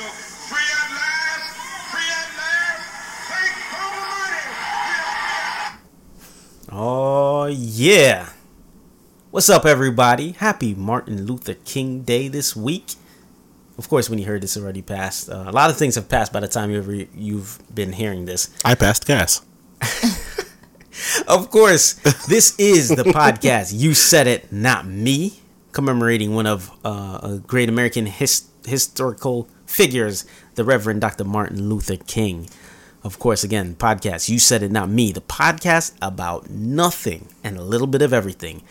So free at last, free at last, take home the money. Oh, yeah. What's up, everybody? Happy Martin Luther King Day this week. Of course, when you heard this already passed. A lot of things have passed by the time you've been hearing this. I passed gas. Of course, this is the podcast, You Said It, Not Me, commemorating one of great American historical figures, the Reverend Dr. Martin Luther King. Of course, again, podcast, You Said It, Not Me, the podcast about nothing and a little bit of everything.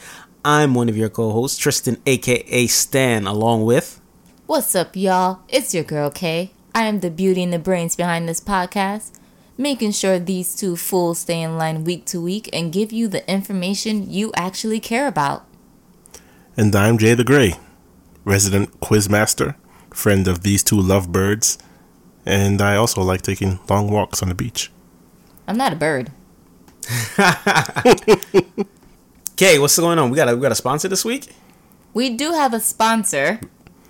I'm one of your co-hosts, Tristan, a.k.a. Stan, along with... What's up, y'all? It's your girl, Kay. I am the beauty and the brains behind this podcast, making sure these two fools stay in line week to week and give you the information you actually care about. And I'm Jay the Gray, resident quizmaster, friend of these two lovebirds, and I also like taking long walks on the beach. I'm not a bird. Kay, what's going on? We got a sponsor this week? We do have a sponsor,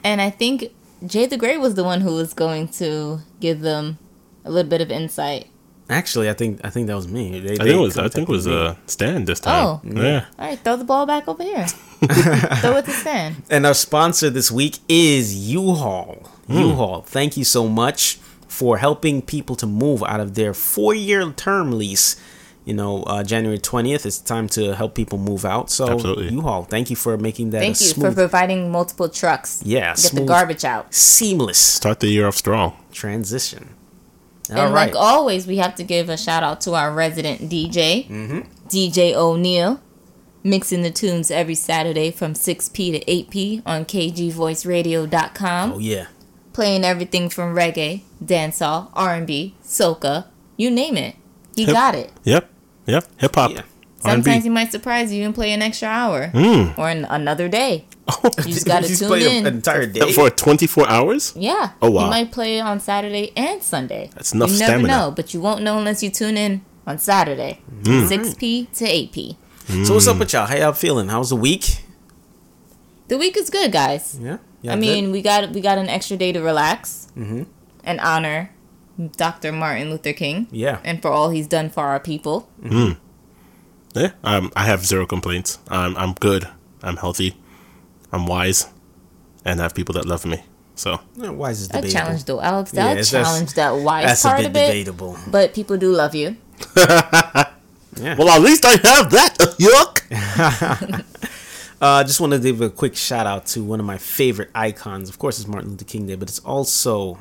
and I think Jay the Gray was the one who was going to give them a little bit of insight. Actually, I think that was me. I think it was Stan this time. Oh, yeah. All right, throw the ball back over here. Throw it to Stan. And our sponsor this week is U-Haul. U-Haul, thank you so much for helping people to move out of their 4-year term lease. You know, January 20th, it's time to help people move out. So, absolutely. U-Haul, thank you for making that thank you smooth, for providing multiple trucks. Yeah, get smooth, the garbage out. Seamless. Start the year off strong. Transition. And right. Like always, we have to give a shout out to our resident DJ, DJ O'Neill, mixing the tunes every Saturday from 6p to 8p on KGVoiceRadio.com. Oh, yeah. Playing everything from reggae, dancehall, R&B, soca, you name it. He got it. Yep. Hip-hop. Yeah. Sometimes he might surprise you and play an extra hour or another day. Oh, you just got to tune in. An entire day? For 24 hours? Yeah. Oh, wow. You might play on Saturday and Sunday. That's enough stamina. You never know, but you won't know unless you tune in on Saturday, 6p to 8p. So what's up with y'all? How y'all feeling? How's the week? The week is good, guys. Yeah? I mean, we got an extra day to relax and honor Dr. Martin Luther King. Yeah. And for all he's done for our people. Yeah, I have zero complaints. I'm good. I'm healthy. I'm wise, and I have people that love me. So wise is debatable. That challenge, though, Alex. That challenge, that wise that's part a bit of it. Debatable. But people do love you. Yeah. Well, at least I have that. Yuck. Just wanted to give a quick shout out to one of my favorite icons. Of course, it's Martin Luther King Day, but it's also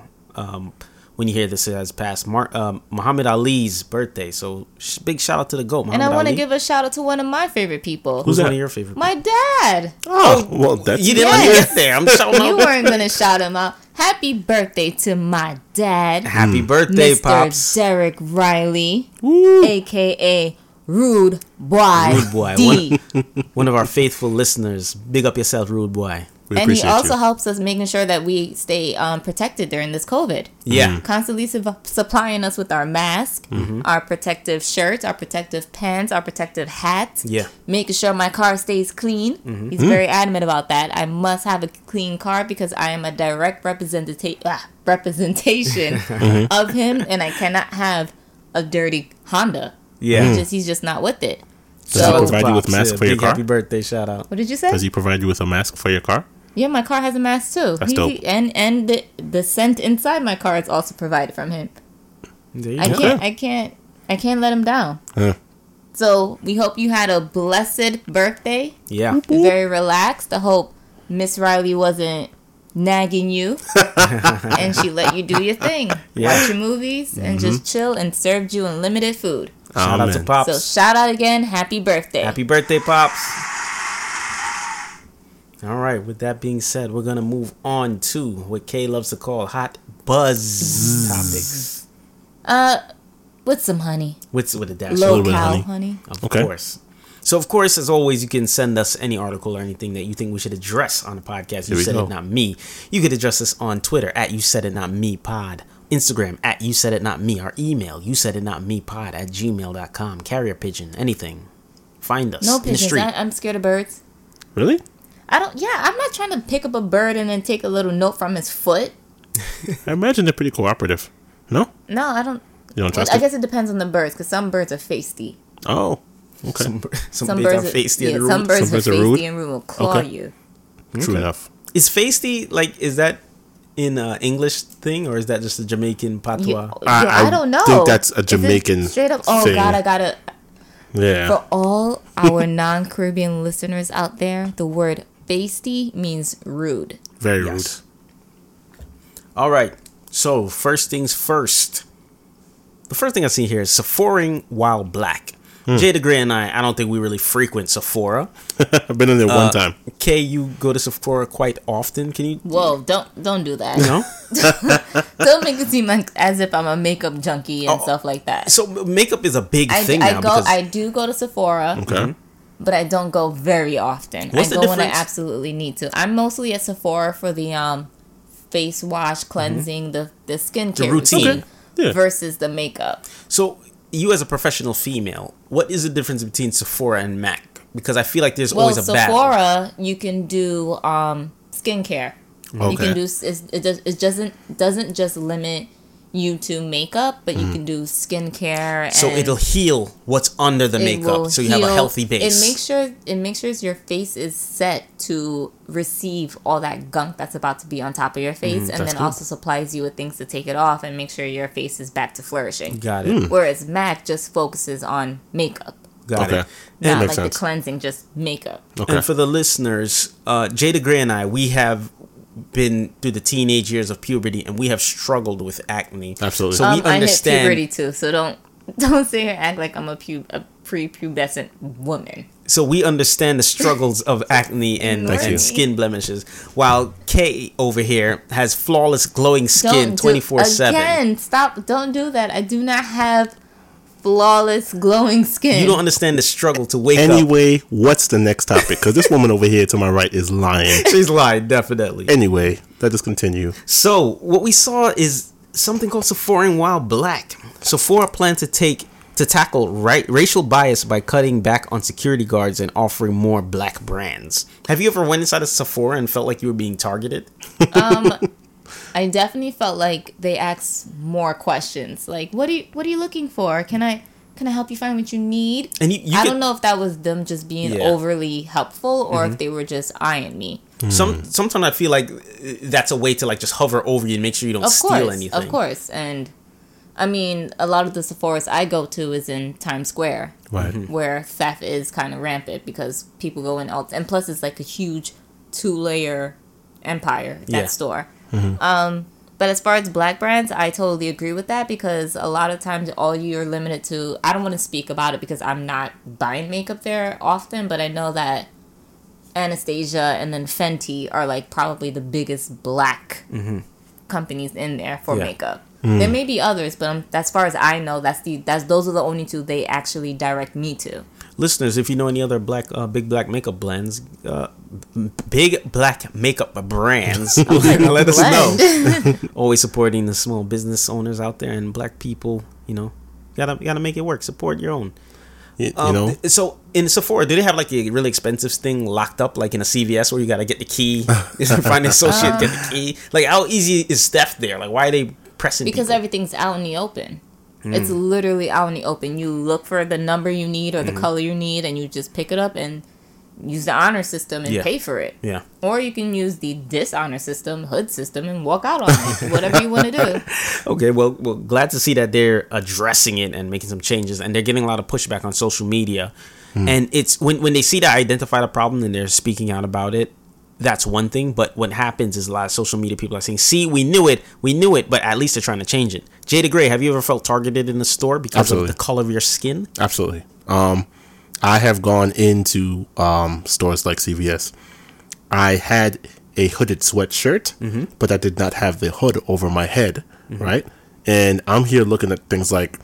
when you hear this, it has passed. Muhammad Ali's birthday. So big shout out to the GOAT, Muhammad Ali. And I want to give a shout out to one of my favorite people. Who's one of your favorite people? My dad. Oh, well, that's... You didn't let me get there. I'm shouting out. You weren't going to shout him out. Happy birthday to my dad. Happy birthday, Mr. Pops. Mr. Derek Riley, a.k.a. Rude Boy. Rude Boy. One of our faithful listeners. Big up yourself, Rude Boy. And he also helps us making sure that we stay protected during this COVID. Yeah. Constantly supplying us with our mask, our protective shirts, our protective pants, our protective hats. Yeah. Making sure my car stays clean. He's very adamant about that. I must have a clean car because I am a direct representation of him, and I cannot have a dirty Honda. Yeah. He's just not with it. Does he provide you with mask for your car? Happy birthday shout out. What did you say? Does he provide you with a mask for your car? Yeah, my car has a mask too. That's dope. And the scent inside my car is also provided from him. I can't let him down. So we hope you had a blessed birthday. Yeah. Very relaxed. I hope Miss Riley wasn't nagging you and she let you do your thing. Yeah. Watch your movies and just chill and served you unlimited food. Shout out to Pops. So shout out again. Happy birthday. Happy birthday, Pops. All right, with that being said, we're going to move on to what Kay loves to call hot buzz topics. With some honey. With a dash. Low-cal honey. Of course. So, of course, as always, you can send us any article or anything that you think we should address on the podcast. You said it, not me. You could address us on Twitter at You Said It Not Me Pod. Instagram at You Said It Not Me. Our email, You Said It Not Me Pod at gmail.com. Carrier pigeon, anything. Find us. No pigeons. I'm scared of birds. Really? I'm not trying to pick up a bird and then take a little note from his foot. I imagine they're pretty cooperative. No? No, I don't. You don't trust it? I guess it depends on the birds, because some birds are feisty. Oh, okay. Some birds are feisty and rude. Some birds are feisty and rude, will claw you. True enough. Is feisty, like, is that in English thing, or is that just a Jamaican patois? I don't know. I think that's a Jamaican straight up, thing. Oh, God, I got to. Yeah. For all our non-Caribbean listeners out there, the word feisty means rude. Very rude. All right. So, first things first. The first thing I see here is Sephoring while black. Jada Gray and I don't think we really frequent Sephora. I've been in there one time. Kay, you go to Sephora quite often. Can you? Whoa, don't do that. No? Don't make it seem like as if I'm a makeup junkie and stuff like that. So makeup is a big thing now. I do go to Sephora, okay, but I don't go very often. What's I go when I absolutely need to. I'm mostly at Sephora for the face wash, cleansing, the skincare routine. Okay. Yeah. Versus the makeup. So you as a professional female, what is the difference between Sephora and MAC? Because I feel like there's always a battle. Well, Sephora, you can do skincare. Okay. You can do it doesn't just limit you to makeup, but you can do skincare. And so it'll heal what's under the makeup, so you have a healthy base. It makes sure your face is set to receive all that gunk that's about to be on top of your face, and then also supplies you with things to take it off and make sure your face is back to flourishing. Got it. Whereas MAC just focuses on makeup. Got it. Not like the cleansing, just makeup. Okay. And for the listeners, Jada Gray and I, we have been through the teenage years of puberty, and we have struggled with acne. Absolutely. So we understand. I hit puberty too, so don't sit here and act like I'm a prepubescent woman. So we understand the struggles of acne and skin blemishes, while Kay over here has flawless, glowing skin 24/7. Again, stop! Don't do that. I do not have flawless, glowing skin. You don't understand the struggle to wake up. Anyway, what's the next topic? Because this woman over here to my right is lying. She's lying, definitely. Anyway, let us continue. So, what we saw is something called Sephoring while black. Sephora planned to tackle racial bias by cutting back on security guards and offering more black brands. Have you ever went inside a Sephora and felt like you were being targeted? I definitely felt like they asked more questions. Like, what are you looking for? Can I help you find what you need? And I don't know if that was them just being overly helpful or if they were just eyeing me. Sometimes I feel like that's a way to like just hover over you and make sure you don't steal anything. Of course. And I mean, a lot of the Sephoras I go to is in Times Square, right, where theft is kind of rampant because people go in all, and plus it's like a huge 2-layer empire, that store. Mm-hmm. But as far as black brands, I totally agree with that because a lot of times all you're limited to, I don't want to speak about it because I'm not buying makeup there often, but I know that Anastasia and then Fenty are like probably the biggest black companies in there for makeup. There may be others, but as far as I know, those are the only two they actually direct me to. Listeners, if you know any other black, big black makeup brands, let us know. Always supporting the small business owners out there and black people. You know, gotta make it work. Support your own. You know. So in Sephora, do they have like a really expensive thing locked up, like in a CVS, where you gotta get the key, find an associate, get the key? Like, how easy is theft there? Like, why are they pressing? Because everything's out in the open. It's literally out in the open. You look for the number you need or the color you need, and you just pick it up and use the honor system and pay for it. Yeah. Or you can use the dishonor system, hood system, and walk out on it. Whatever you want to do. Okay, well, glad to see that they're addressing it and making some changes, and they're getting a lot of pushback on social media. And it's when they see that identify the problem and they're speaking out about it. That's one thing, but what happens is a lot of social media people are saying, see, we knew it, but at least they're trying to change it. Jada Gray, have you ever felt targeted in the store because of the color of your skin? Absolutely. I have gone into stores like CVS. I had a hooded sweatshirt, but I did not have the hood over my head, right? And I'm here looking at things like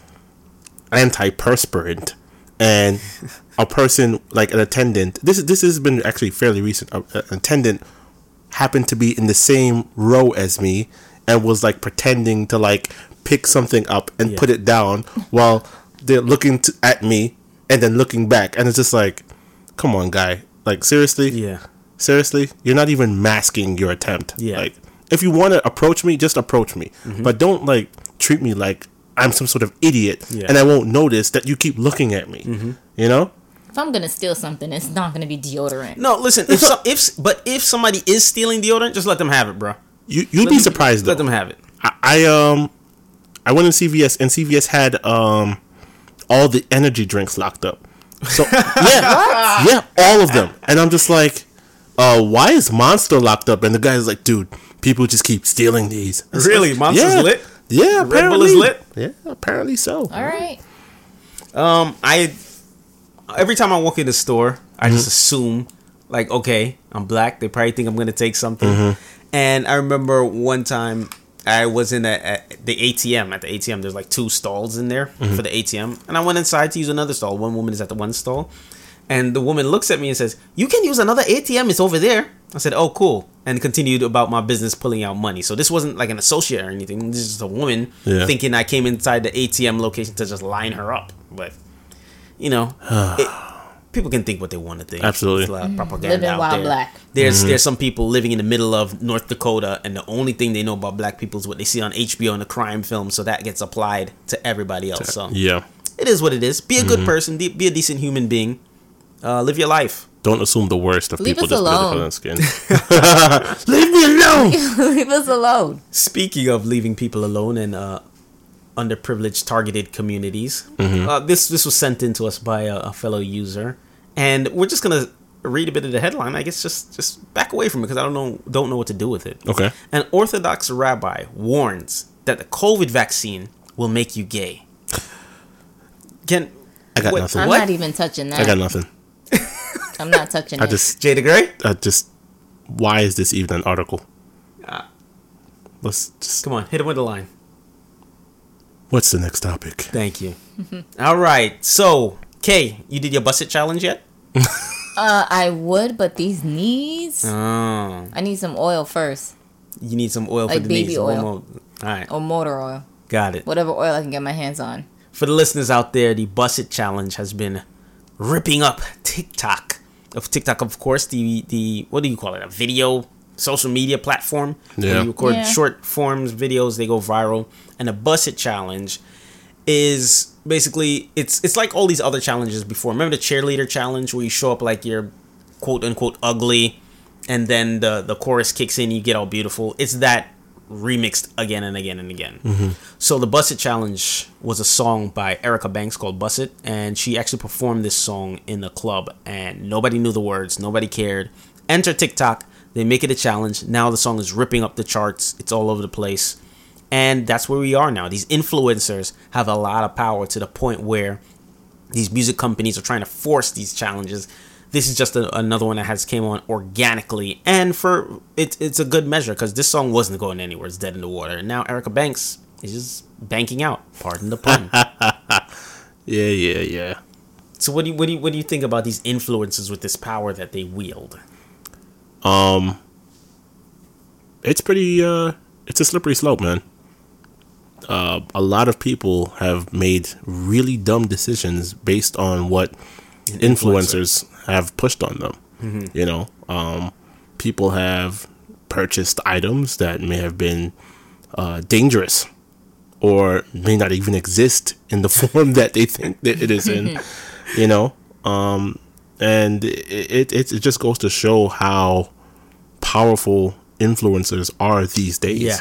antiperspirant and a person, like an attendant, this has been actually fairly recent, an attendant happened to be in the same row as me and was like pretending to like pick something up and put it down while they're looking at me and then looking back, and it's just like, come on, guy, like seriously, you're not even masking your attempt, like If you want to approach me, just approach me. Mm-hmm. But don't, like, treat me like I'm some sort of idiot and I won't notice that you keep looking at me. Mm-hmm. You know? If I'm going to steal something, it's not going to be deodorant. No, listen, if somebody is stealing deodorant, just let them have it, bro. You'd be surprised, though. Let them have it. I went in CVS, and CVS had all the energy drinks locked up. So, yeah, all of them. And I'm just like, why is Monster locked up? And the guy's like, dude, people just keep stealing these. Really? Monster's lit? Yeah, apparently. Red Bull is lit? Yeah, apparently so. All right. Every time I walk in the store, I just assume, like, okay, I'm black. They probably think I'm going to take something. Mm-hmm. And I remember one time I was in at the ATM. At the ATM, there's like two stalls in there for the ATM. And I went inside to use another stall. One woman is at the one stall. And the woman looks at me and says, you can use another ATM. It's over there. I said, oh, cool. And continued about my business pulling out money. So this wasn't like an associate or anything. This is just a woman thinking I came inside the ATM location to just line her up. But, you know, people can think what they want to think. Absolutely. There's a lot of propaganda living out while there. Black. There's some people living in the middle of North Dakota, and the only thing they know about black people is what they see on HBO and the crime film. So that gets applied to everybody else. So yeah, it is what it is. Be a good person. Be a decent human being. Live your life. Don't assume the worst of people just because of their skin. Leave me alone. Leave us alone. Speaking of leaving people alone and underprivileged, targeted communities, this was sent in to us by a fellow user, and we're just gonna read a bit of the headline. I guess just back away from it because I don't know what to do with it. Okay. An Orthodox rabbi warns that the COVID vaccine will make you gay. I'm not even touching that. I got nothing. I'm not touching it. Jada Gray? Why is this even an article? Let's just... Come on, hit it with a line. What's the next topic? Thank you. All right, so, Kay, you did your Busset Challenge yet? I would, but these knees... Oh. I need some oil first. You need some oil like for the knees? Like baby oil. All right. Or motor oil. Got it. Whatever oil I can get my hands on. For the listeners out there, the Busset Challenge has been... ripping up TikTok, of course, the what do you call it? A video social media platform. Yeah. Where you record short forms videos, they go viral. And the Busset Challenge is basically it's like all these other challenges before. Remember the cheerleader challenge where you show up like you're quote unquote ugly, and then the chorus kicks in, you get all beautiful. It's that remixed again and again and again. Mm-hmm. So the Busset Challenge was a song by Erica Banks called Busset, and she actually performed this song in a club, and nobody knew the words, nobody cared. Enter TikTok, they make it a challenge. Now the song is ripping up the charts, it's all over the place, and that's where we are now. These influencers have a lot of power to the point where these music companies are trying to force these challenges. This is just another one that has came on organically, and for it's a good measure because this song wasn't going anywhere. It's dead in the water, and now Erica Banks is just banking out. Pardon the pun. Yeah. So what do you think about these influencers with this power that they wield? It's pretty. It's a slippery slope, man. A lot of people have made really dumb decisions based on what influencers have pushed on them. Mm-hmm. You know, people have purchased items that may have been dangerous or may not even exist in the form that they think that it is in, you know, and it just goes to show how powerful influencers are these days. Yeah,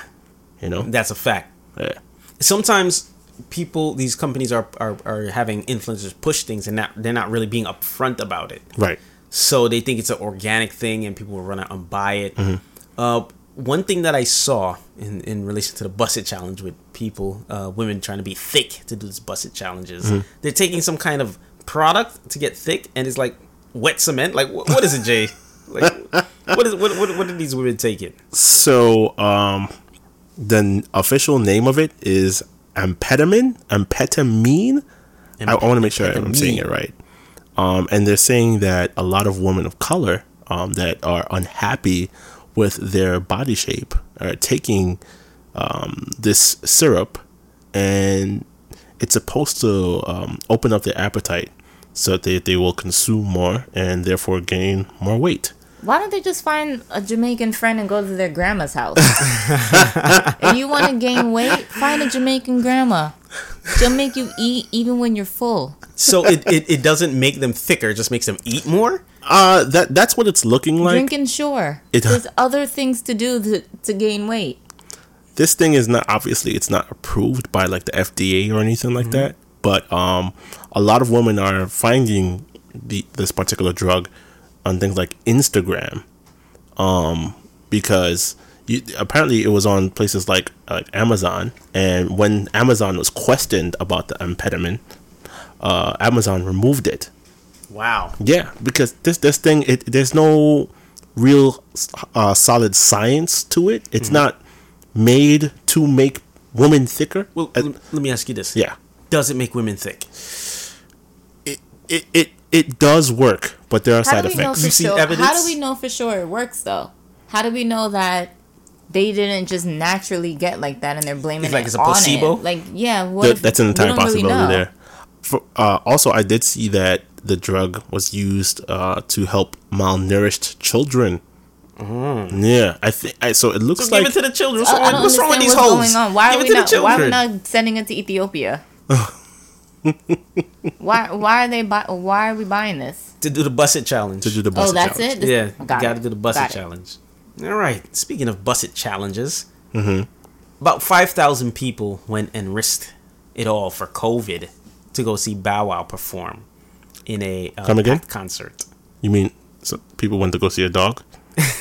you know, that's a fact. Yeah. Sometimes people, these companies are having influencers push things, and they're not really being upfront about it. Right. So they think it's an organic thing, and people will run out and buy it. Mm-hmm. One thing that I saw in relation to the Busset Challenge with people, women trying to be thick to do this Busset Challenges, they're taking some kind of product to get thick, and it's like wet cement. Like what is it, Jay? Like what are these women taking? So the official name of it is amphetamine. I want to make sure I'm saying it right. And they're saying that a lot of women of color that are unhappy with their body shape are taking this syrup, and it's supposed to open up their appetite so that they will consume more and therefore gain more weight. Why don't they just find a Jamaican friend and go to their grandma's house? If you want to gain weight, find a Jamaican grandma. She'll make you eat even when you're full. So it doesn't make them thicker, it just makes them eat more? That's what it's looking like. Drinking, sure. There's other things to do to gain weight. This thing is not, obviously, it's not approved by like the FDA or anything like that. But a lot of women are finding this particular drug on things like Instagram, because apparently it was on places like Amazon, and when Amazon was questioned about the amphetamine, Amazon removed it. Wow. Yeah, because this thing, there's no real solid science to it. It's not made to make women thicker. Well, let me ask you this. Yeah. Does it make women thick? It does work, but there are side effects. You see evidence? How do we know for sure it works, though? How do we know that they didn't just naturally get like that and they're blaming it on it? It's like it's a placebo? Like, yeah. That's an entire possibility there. Also, I did see that the drug was used to help malnourished children. Mm. Yeah, so it looks like... Give it to the children. What's wrong with these hoes? Why are we not sending it to Ethiopia? Why are we buying this? To do the busset challenge. That's it? Gotta do the busset challenge. All right. Speaking of busset challenges, about 5,000 people went and risked it all for COVID to go see Bow Wow perform in a concert. You mean so people went to go see a dog?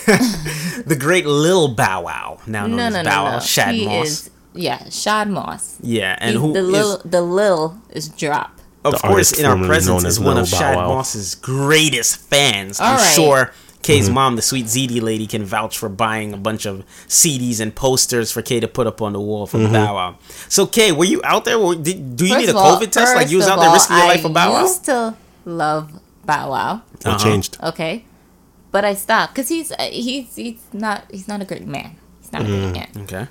The great Lil Bow Wow, now known as Bow Wow Shad Moss. Shad Moss. Yeah, and the Lil is drop. Of course, in our presence is one of Shad Moss's greatest fans. I'm sure Kay's mom, the sweet ZD lady, can vouch for buying a bunch of CDs and posters for Kay to put up on the wall for Bow Wow. So Kay, were you out there? Do you need a COVID test? Like you was out there risking your life for Bow Wow? I used to love Bow Wow. It changed. Okay, but I stopped because he's not a great man. He's not a great man. Okay.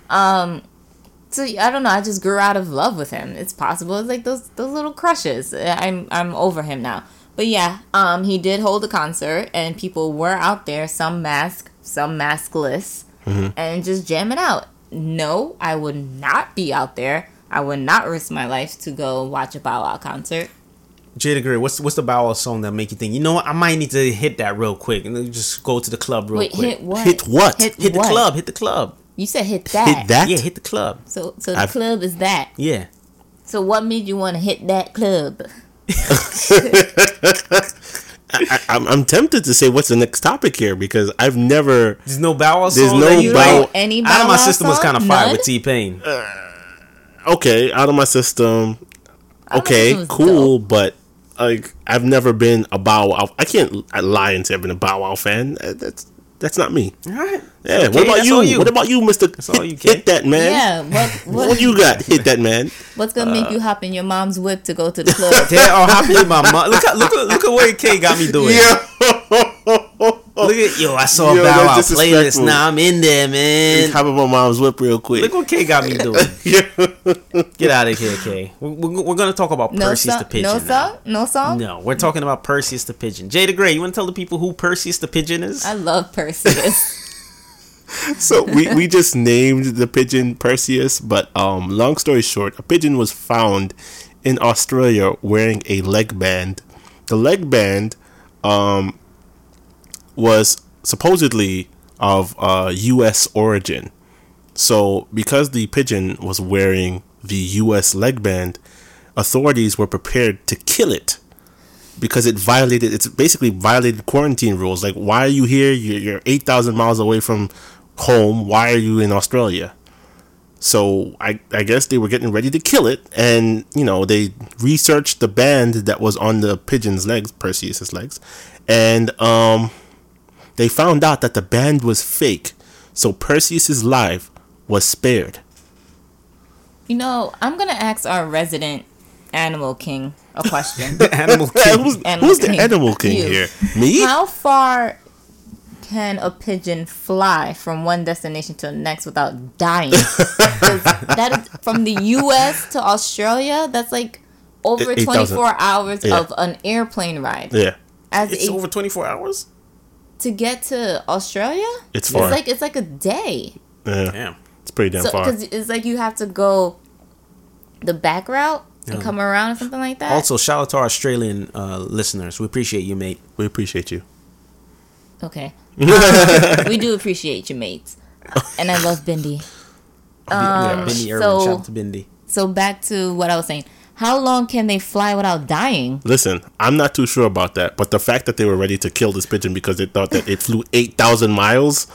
So I don't know. I just grew out of love with him. It's possible. It's like those little crushes. I'm over him now. But yeah, he did hold a concert, and people were out there, some masked, some maskless, and just jamming out. No, I would not be out there. I would not risk my life to go watch a Bow Wow concert. Jada Greer, what's the Bow Wow song that make you think, you know what, I might need to hit that real quick and then just go to the club real quick. Hit what? Hit what? Hit what? The club. Hit the club. You said hit that. Hit that? Yeah, hit the club. So the club is that. Yeah. So what made you want to hit that club? I'm tempted to say what's the next topic here because I've never... There's no Bow Wow song? There's no Bow Wow. Out of My System was kind of fire with T-Pain. Okay, Out of My System. Okay, cool, dope. But... Like I've never been a Bow Wow. I can't lie and say I've been a Bow Wow fan. That's not me. All right. Yeah. Okay, what about you? What about you, Mister? Hit that man. Yeah. What you got? Hit that man. What's gonna make you hop in your mom's whip to go to the club? Yeah, or hop in my mom. Look at what K got me doing. Yeah. I saw Bow Wow playlist. Now I'm in there, man. Hop in my mom's whip real quick. Look what K got me doing. Yeah. Get out of here, K. We're gonna talk about Perseus the Pigeon. No song. No, we're talking about Perseus the Pigeon. Jada Gray, you want to tell the people who Perseus the Pigeon is? I love Perseus. So we just named the pigeon Perseus, but long story short, a pigeon was found in Australia wearing a leg band. The leg band was supposedly of U.S. origin. So because the pigeon was wearing the U.S. leg band, authorities were prepared to kill it because it basically violated quarantine rules. Like, why are you here? You're 8,000 miles away from home. Why are you in Australia? So I guess they were getting ready to kill it. And, you know, they researched the band that was on the pigeon's legs, Perseus's legs. And they found out that the band was fake. So Perseus's life was spared. You know, I'm going to ask our resident Animal King a question. The Animal King. Who's the Animal King here? Me? How far can a pigeon fly from one destination to the next without dying? That is, from the U.S. to Australia, that's like over 24 hours of an airplane ride. Yeah. It's over 24 hours? to get to Australia? It's far. It's like a day. Yeah. Damn. It's pretty damn far. Because it's like you have to go the back route and come around or something like that. Also, shout out to our Australian listeners. We appreciate you, mate. We appreciate you. Okay. We do appreciate you, mates. And I love Bindi. Bindi Irwin. Shout out to Bindi. So back to what I was saying. How long can they fly without dying? Listen, I'm not too sure about that. But the fact that they were ready to kill this pigeon because they thought that it flew 8,000 miles...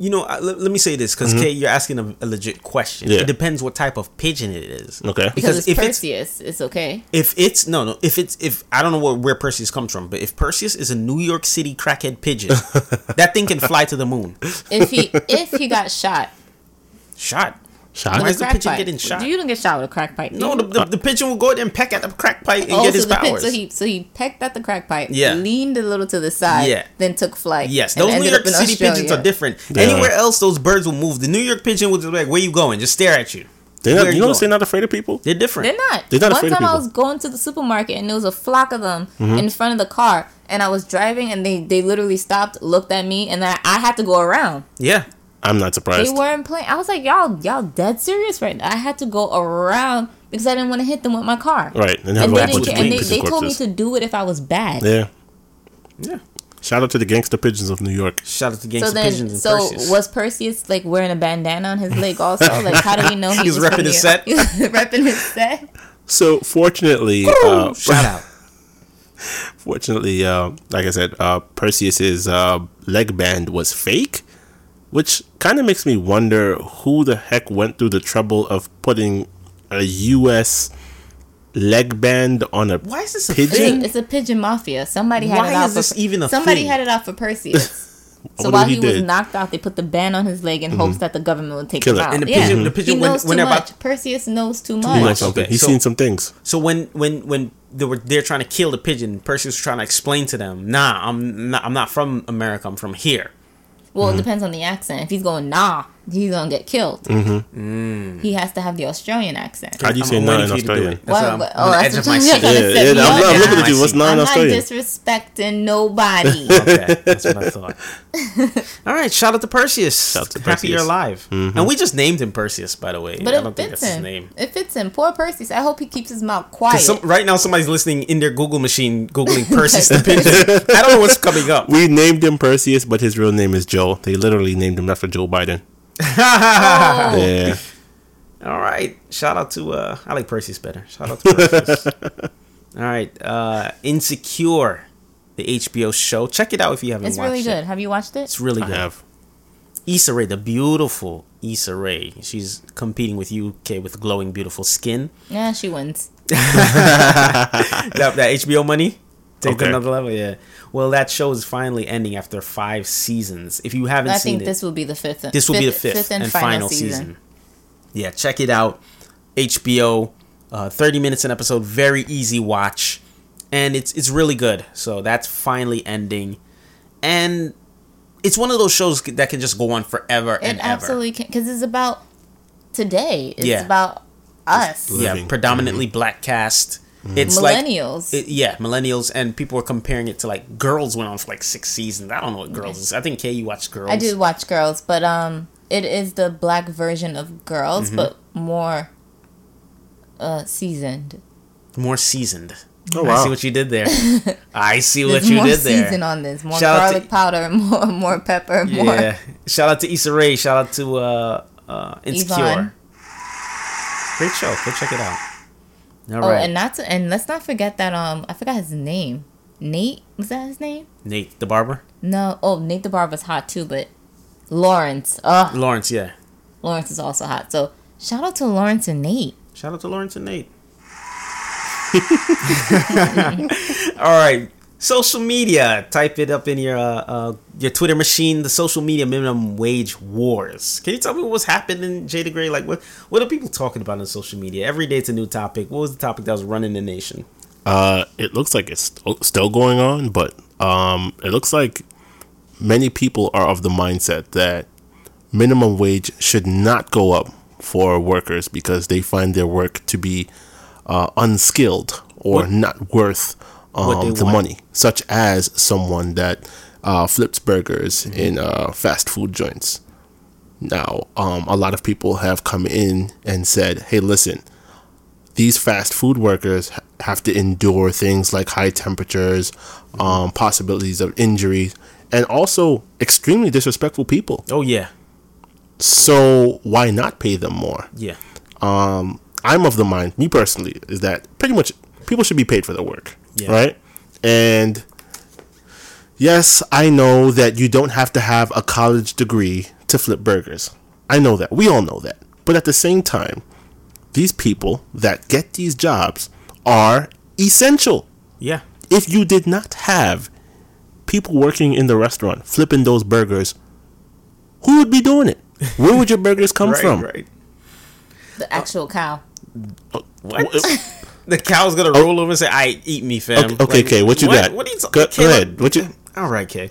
You know, let me say this, because, Kay, you're asking a legit question. Yeah. It depends what type of pigeon it is. Okay. Because if Perseus, it's okay. If it's... No. If I don't know where Perseus comes from, but if Perseus is a New York City crackhead pigeon, that thing can fly to the moon. If he got shot. Shot? Why is the pigeon getting shot? You don't get shot with a crack pipe. No, the pigeon will go there and peck at the crack pipe and get his powers. So he pecked at the crack pipe, leaned a little to the side, then took flight. Yes, those New York City pigeons are different. Yeah. Anywhere else, those birds will move. The New York pigeon will just be like, where you going? Just stare at you. You notice they're not afraid of people? They're different. They're not afraid of people. One time I was going to the supermarket and there was a flock of them in front of the car. And I was driving and they literally stopped, looked at me, and then I had to go around. Yeah. I'm not surprised. They weren't playing. I was like, y'all dead serious right now. I had to go around because I didn't want to hit them with my car. Right. And they told me to do it if I was bad. Yeah. Shout out to the gangster pigeons of New York. Shout out to gangster pigeons in Perseus. So was Perseus like wearing a bandana on his leg also? Like, how do we know he was repping his set? He was repping his set. So fortunately, shout out. Fortunately, like I said, Perseus's leg band was fake. Which kind of makes me wonder who the heck went through the trouble of putting a U.S. leg band on a pigeon. Why is this a pigeon? It's a pigeon mafia. Somebody had it out for Perseus. So while he was knocked out, they put the band on his leg in hopes that the government would take him out. And the pigeon he knows too much. Perseus knows too much. Okay. He's seen some things. So when they're trying to kill the pigeon, Perseus was trying to explain to them, nah, I'm not from America. I'm from here. Well, it depends on the accent. If he's going, he's going to get killed. Mm-hmm. He has to have the Australian accent. How do you say nah in Australian? That's what I'm going to say. I'm looking at you. What's nah in Australian? I'm not disrespecting nobody. Okay, that's what I thought. All right, shout out to Perseus. Happy you're alive. Mm-hmm. And we just named him Perseus, by the way. But I don't think that's his name. It fits him. Poor Perseus. I hope he keeps his mouth quiet. Right now, somebody's listening in their Google machine, Googling Perseus the pigeon. I don't know what's coming up. We named him Perseus, but his real name is Joe. They literally named him after Joe Biden. Oh. Yeah. All right. Shout out to I like Perseus better. Shout out to Perseus. All right. Insecure, the HBO show. Check it out if you haven't watched it. It's really good. Have you watched it? It's really good. I have. Issa Rae, the beautiful Issa Rae. She's competing with UK with glowing beautiful skin. Yeah, she wins. that HBO money. Take it to another level, yeah. Well, that show is finally ending after 5 seasons. If you haven't seen it... I think this will be the fifth. This will be the fifth and final season. Yeah, check it out. HBO, 30 minutes an episode, very easy watch. And it's really good. So that's finally ending. And it's one of those shows that can just go on forever and ever. It absolutely can, because it's about today. It's about us. Yeah, predominantly black cast. It's millennials. Millennials, and people were comparing it to like Girls went on for like 6 seasons. I don't know what Girls is. I think Kay, you watched Girls. I did watch Girls, but it is the black version of Girls, but more seasoned. More seasoned. Oh wow! I see what you did there. I see what you did there. More season on this. More garlic powder, more pepper. Yeah. More. Shout out to Issa Rae. Shout out to Insecure. Yvonne. Great show. Go check it out. All right. And let's not forget that I forgot his name. Nate, was that his name? Nate the barber? No, Nate the barber's hot too, but Lawrence. Lawrence, yeah. Lawrence is also hot. So shout out to Lawrence and Nate. Shout out to Lawrence and Nate. All right, social media. Type it up in your Twitter machine. The social media minimum wage wars. Can you tell me what's happening, Jada Gray? Like, what are people talking about on social media? Every day it's a new topic. What was the topic that was running the nation? It looks like it's still going on, but it looks like many people are of the mindset that minimum wage should not go up for workers because they find their work to be unskilled or not worth the money, such as someone that flipped burgers in fast food joints. Now, a lot of people have come in and said, hey, listen, these fast food workers have to endure things like high temperatures, possibilities of injuries, and also extremely disrespectful people. Oh, yeah. So why not pay them more? Yeah. I'm of the mind, me personally, is that pretty much people should be paid for their work, right? And yes, I know that you don't have to have a college degree to flip burgers. I know that. We all know that. But at the same time, these people that get these jobs are essential. Yeah. If you did not have people working in the restaurant flipping those burgers, who would be doing it? Where would your burgers come from? Right. The actual cow. What? The cow's gonna roll over and say, "I eat me, fam." Okay, like, Kay, what you got? What are you talking about? Go ahead. What you? All right, Kay.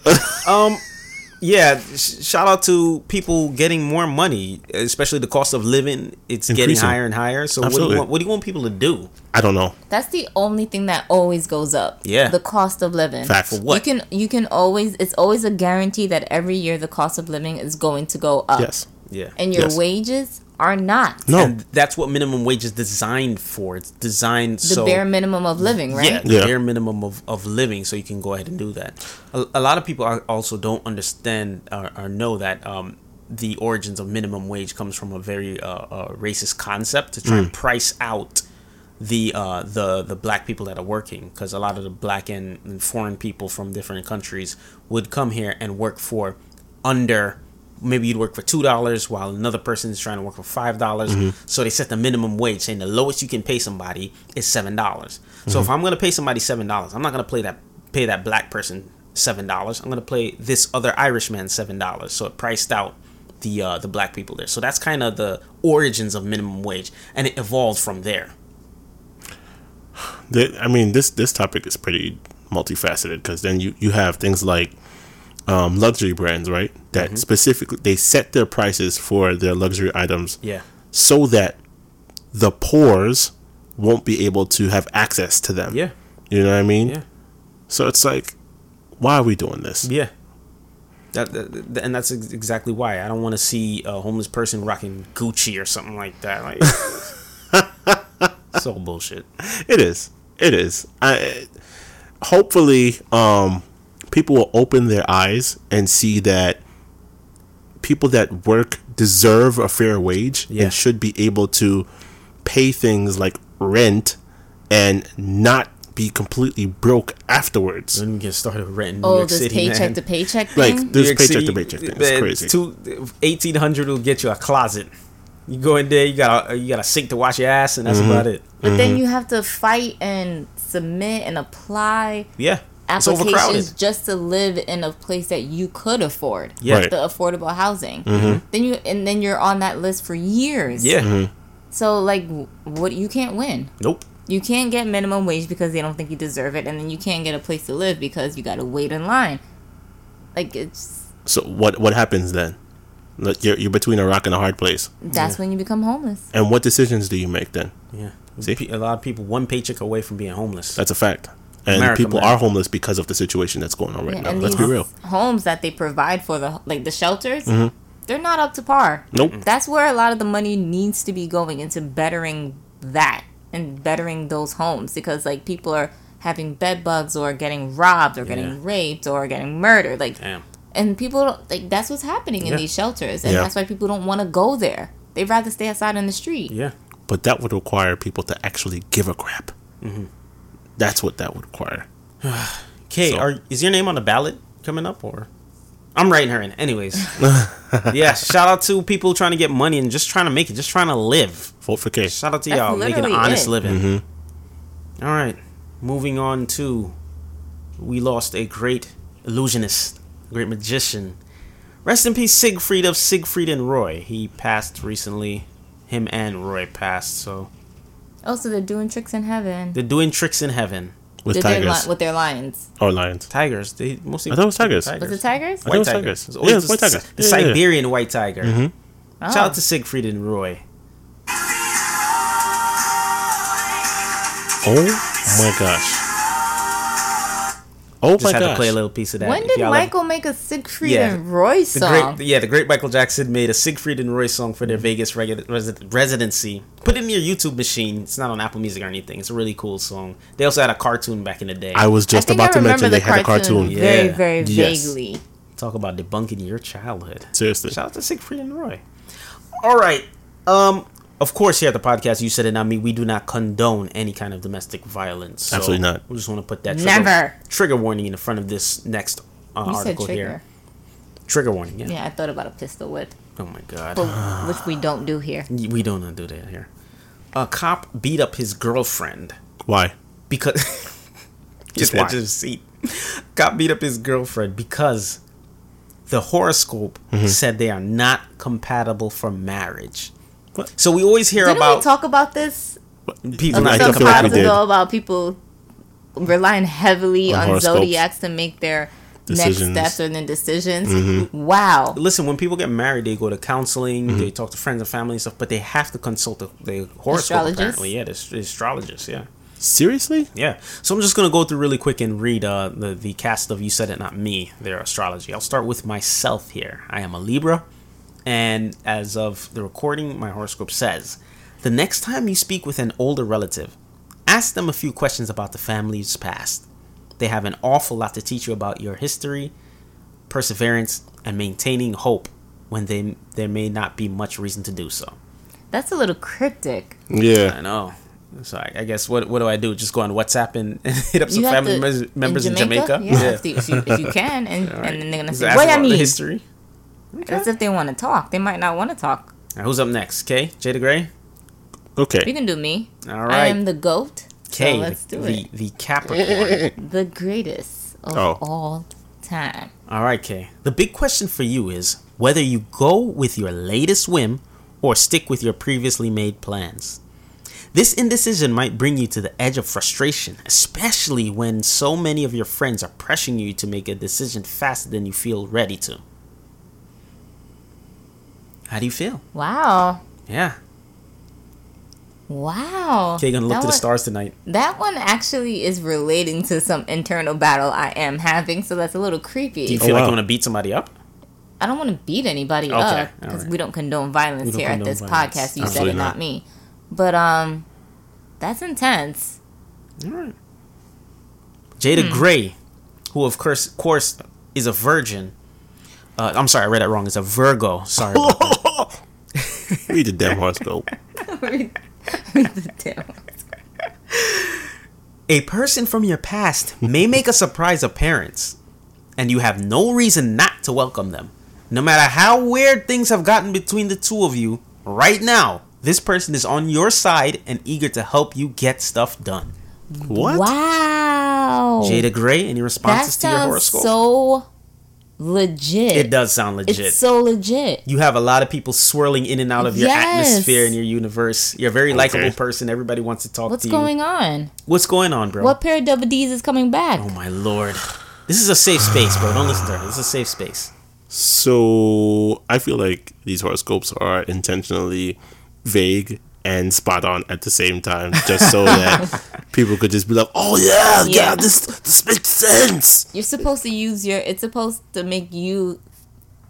Yeah, shout out to people getting more money, especially the cost of living. It's increasing, getting higher and higher. So what do you want people to do? I don't know. That's the only thing that always goes up. Yeah. The cost of living. Fact. For what? You can always, it's always a guarantee that every year the cost of living is going to go up. Yes. Yeah. And your wages are not. No. And that's what minimum wage is designed for. It's designed the bare minimum of living, right? Yeah, the bare minimum of living, so you can go ahead and do that. A lot of people also don't understand or know that the origins of minimum wage comes from a very racist concept to try and price out the black people that are working, because a lot of the black and foreign people from different countries would come here and work for under... Maybe you'd work for $2 while another person is trying to work for $5. Mm-hmm. So they set the minimum wage, saying the lowest you can pay somebody is $7. Mm-hmm. So if I'm going to pay somebody $7, I'm not going to pay that black person $7. I'm going to pay this other Irishman $7. So it priced out the black people there. So that's kind of the origins of minimum wage, and it evolved from there. I mean, this topic is pretty multifaceted, because then you have things like luxury brands, right? That specifically they set their prices for their luxury items, so that the poors won't be able to have access to them. Yeah, you know what I mean. Yeah. So it's like, why are we doing this? Yeah. That and that's exactly why I don't want to see a homeless person rocking Gucci or something like that. Like, so bullshit. It is. It is. Hopefully, people will open their eyes and see that people that work deserve a fair wage and should be able to pay things like rent and not be completely broke afterwards. Let me get started with rent in New York City, man. Oh, this paycheck to paycheck thing? Like, this paycheck to paycheck thing is crazy. $1,800 will get you a closet. You go in there, you got a sink to wash your ass, and that's about it. But then you have to fight and submit and apply. Yeah. Applications just to live in a place that you could afford, the affordable housing. Then you're on that list for years. Yeah. So like, what, you can't win. Nope. You can't get minimum wage because they don't think you deserve it, and then you can't get a place to live because you got to wait in line. Like, it's so what happens then? Like, you're between a rock and a hard place. That's when you become homeless. And what decisions do you make then? Yeah. See, a lot of people one paycheck away from being homeless. That's a fact. And America, people are homeless because of the situation that's going on right now. Let's be real. Homes that they provide for the shelters, they're not up to par. Nope. That's where a lot of the money needs to be going into bettering that and bettering those homes, because like people are having bed bugs or getting robbed or getting raped or getting murdered. Like, damn. And people like that's what's happening in these shelters, and that's why people don't want to go there. They'd rather stay outside on the street. Yeah. But that would require people to actually give a crap. Mm-hmm. That's what that would require. Okay, is your name on the ballot coming up, or? I'm writing her in. Anyways. Yeah, shout out to people trying to get money and just trying to make it, just trying to live. Vote for K. Shout out to y'all making an honest living. Mm-hmm. All right, moving on to, we lost a great illusionist, great magician. Rest in peace, Siegfried of Siegfried and Roy. He passed recently. Him and Roy passed, so. Oh, so they're doing tricks in heaven. They're doing tricks in heaven. With tigers. With their lions. Oh, lions. Tigers. They mostly. I thought it was tigers. Was it tigers? White tigers. Yeah, it was white tigers. The Siberian white tiger. Mm-hmm. Oh. Shout out to Siegfried and Roy. Oh, my gosh. Oh my gosh. Just have to play a little piece of that. When did Michael make a Siegfried and Roy song? The great Michael Jackson made a Siegfried and Roy song for their Vegas residency. Put it in your YouTube machine. It's not on Apple Music or anything. It's a really cool song. They also had a cartoon back in the day. I was just about to mention they had a cartoon. Very, very vaguely. Talk about debunking your childhood. Seriously. Shout out to Siegfried and Roy. All right. Of course, here at the podcast, you said it, not me. We do not condone any kind of domestic violence. So absolutely not. We just want to put that trigger warning in the front of this next article here. Trigger warning, yeah. Yeah, I thought about a pistol whip. Oh, my God. But, which we don't do here. We don't do that here. A cop beat up his girlfriend. Why? Because... just watch the seat. Cop beat up his girlfriend because... the horoscope said they are not compatible for marriage. What? So we always hear we talk about this? People not compatible about people relying heavily on zodiacs to make their decisions. Next steps and their decisions. Mm-hmm. Wow. Listen, when people get married, they go to counseling, they talk to friends and family and stuff, but they have to consult the horoscope apparently. Yeah, the astrologists, yeah. Seriously? Yeah. So I'm just going to go through really quick and read the cast of You Said It, Not Me, their astrology. I'll start with myself here. I am a Libra, and as of the recording, my horoscope says, the next time you speak with an older relative, ask them a few questions about the family's past. They have an awful lot to teach you about your history, perseverance, and maintaining hope when there may not be much reason to do so. That's a little cryptic. Yeah. I know. So I guess what do I do? Just go on WhatsApp and hit up some family members in Jamaica? Yeah, if you can. And then they're going to say, what I mean? History. Okay. That's if they want to talk. They might not want to talk. All right, who's up next? Kay? Jada Gray? Okay. You can do me. All right. I am the GOAT. Kay, so let's do it. The Capricorn. The greatest of all time. All right, Kay. The big question for you is whether you go with your latest whim or stick with your previously made plans. This indecision might bring you to the edge of frustration, especially when so many of your friends are pressuring you to make a decision faster than you feel ready to. How do you feel? Wow. Yeah. Wow. Okay, you're going to look to the stars tonight. That one actually is relating to some internal battle I am having, so that's a little creepy. Do you feel like you want to beat somebody up? I don't want to beat anybody up because we don't condone violence here at this podcast. You Absolutely said it, not me. But, that's intense. All right. Jada Gray, who, of course, is a virgin. I'm sorry, I read that wrong. It's a Virgo. Sorry. Read the damn horoscope. Read the damn horoscope. A person from your past may make a surprise appearance, and you have no reason not to welcome them. No matter how weird things have gotten between the two of you, right now, this person is on your side and eager to help you get stuff done. What? Wow. Jada Gray, any responses to your horoscope? That sounds so legit. It does sound legit. It's so legit. You have a lot of people swirling in and out of your atmosphere and your universe. You're a very likable person. Everybody wants to talk to you. What's going on? What's going on, bro? What pair of double D's is coming back? Oh, my Lord. This is a safe space, bro. Don't listen to her. This is a safe space. So, I feel like these horoscopes are intentionally vague and spot on at the same time, just so that people could just be like, this makes sense. You're supposed to it's supposed to make you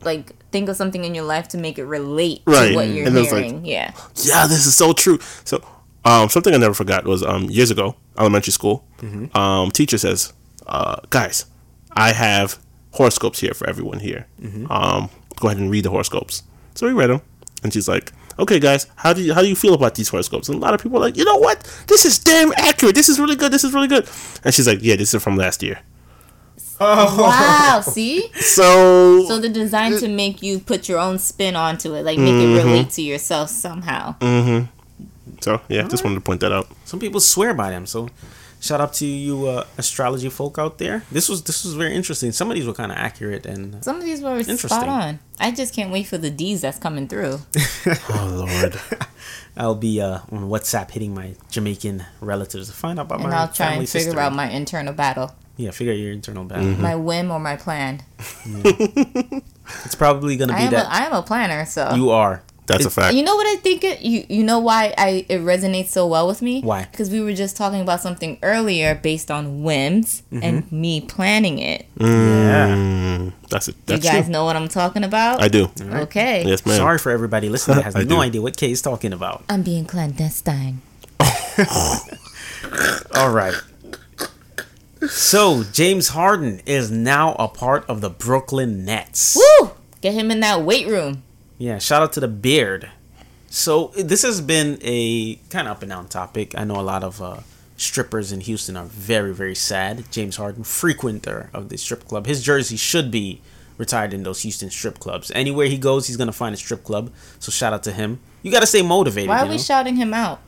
like think of something in your life to make it relate to what you're hearing. This is so true. So something I never forgot was years ago, elementary school, teacher says, guys, I have horoscopes here for everyone here. Go ahead and read the horoscopes. So we read them, and she's like, okay, guys, how do you feel about these horoscopes? And a lot of people are like, you know what? This is damn accurate. This is really good. This is really good. And she's like, yeah, this is from last year. Oh. Wow, see? So they're designed to make you put your own spin onto it, like make it relate to yourself somehow. So, yeah, just wanted to point that out. Some people swear by them, so shout out to you astrology folk out there. This was very interesting. Some of these were kind of accurate, and some of these were spot on. I just can't wait for the D's that's coming through. Oh, Lord. I'll be on WhatsApp hitting my Jamaican relatives to find out about my family history. And I'll try and figure out my internal battle. Yeah, figure out your internal battle. My whim or my plan. Yeah. It's probably going to be I am a planner, so. You are. That's a fact. You know what I think? You know why it resonates so well with me? Why? Because we were just talking about something earlier based on whims and me planning it. Yeah. That's it. That's you guys true. Know what I'm talking about? I do. Right. Okay. Yes, ma'am. Sorry for everybody listening that has no idea what Kay's talking about. I'm being clandestine. All right. So, James Harden is now a part of the Brooklyn Nets. Woo! Get him in that weight room. Yeah, shout out to the beard. So this has been a kind of up and down topic. I know a lot of strippers in Houston are very, very sad. James Harden, frequenter of the strip club. His jersey should be retired in those Houston strip clubs. Anywhere he goes, he's going to find a strip club. So shout out to him. You got to stay motivated. Why are we shouting him out?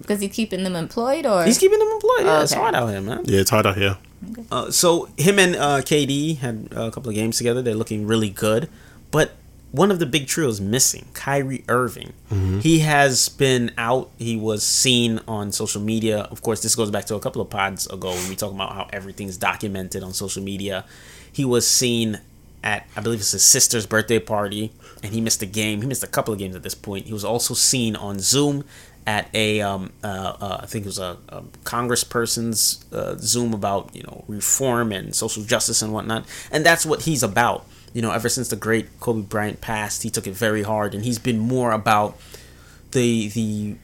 Because he's keeping them employed? Or he's keeping them employed. Yeah, okay. It's hard out here, man. Yeah, it's hard out here. Okay. So him and KD had a couple of games together. They're looking really good. But one of the big trio is missing, Kyrie Irving. Mm-hmm. He has been out. He was seen on social media. Of course, this goes back to a couple of pods ago when we talk about how everything's documented on social media. He was seen at, I believe it's his sister's birthday party, and he missed a game. He missed a couple of games at this point. He was also seen on Zoom at a, I think it was a congressperson's Zoom about, you know, reform and social justice and whatnot. And that's what he's about. You know, ever since the great Kobe Bryant passed, he took it very hard, and he's been more about the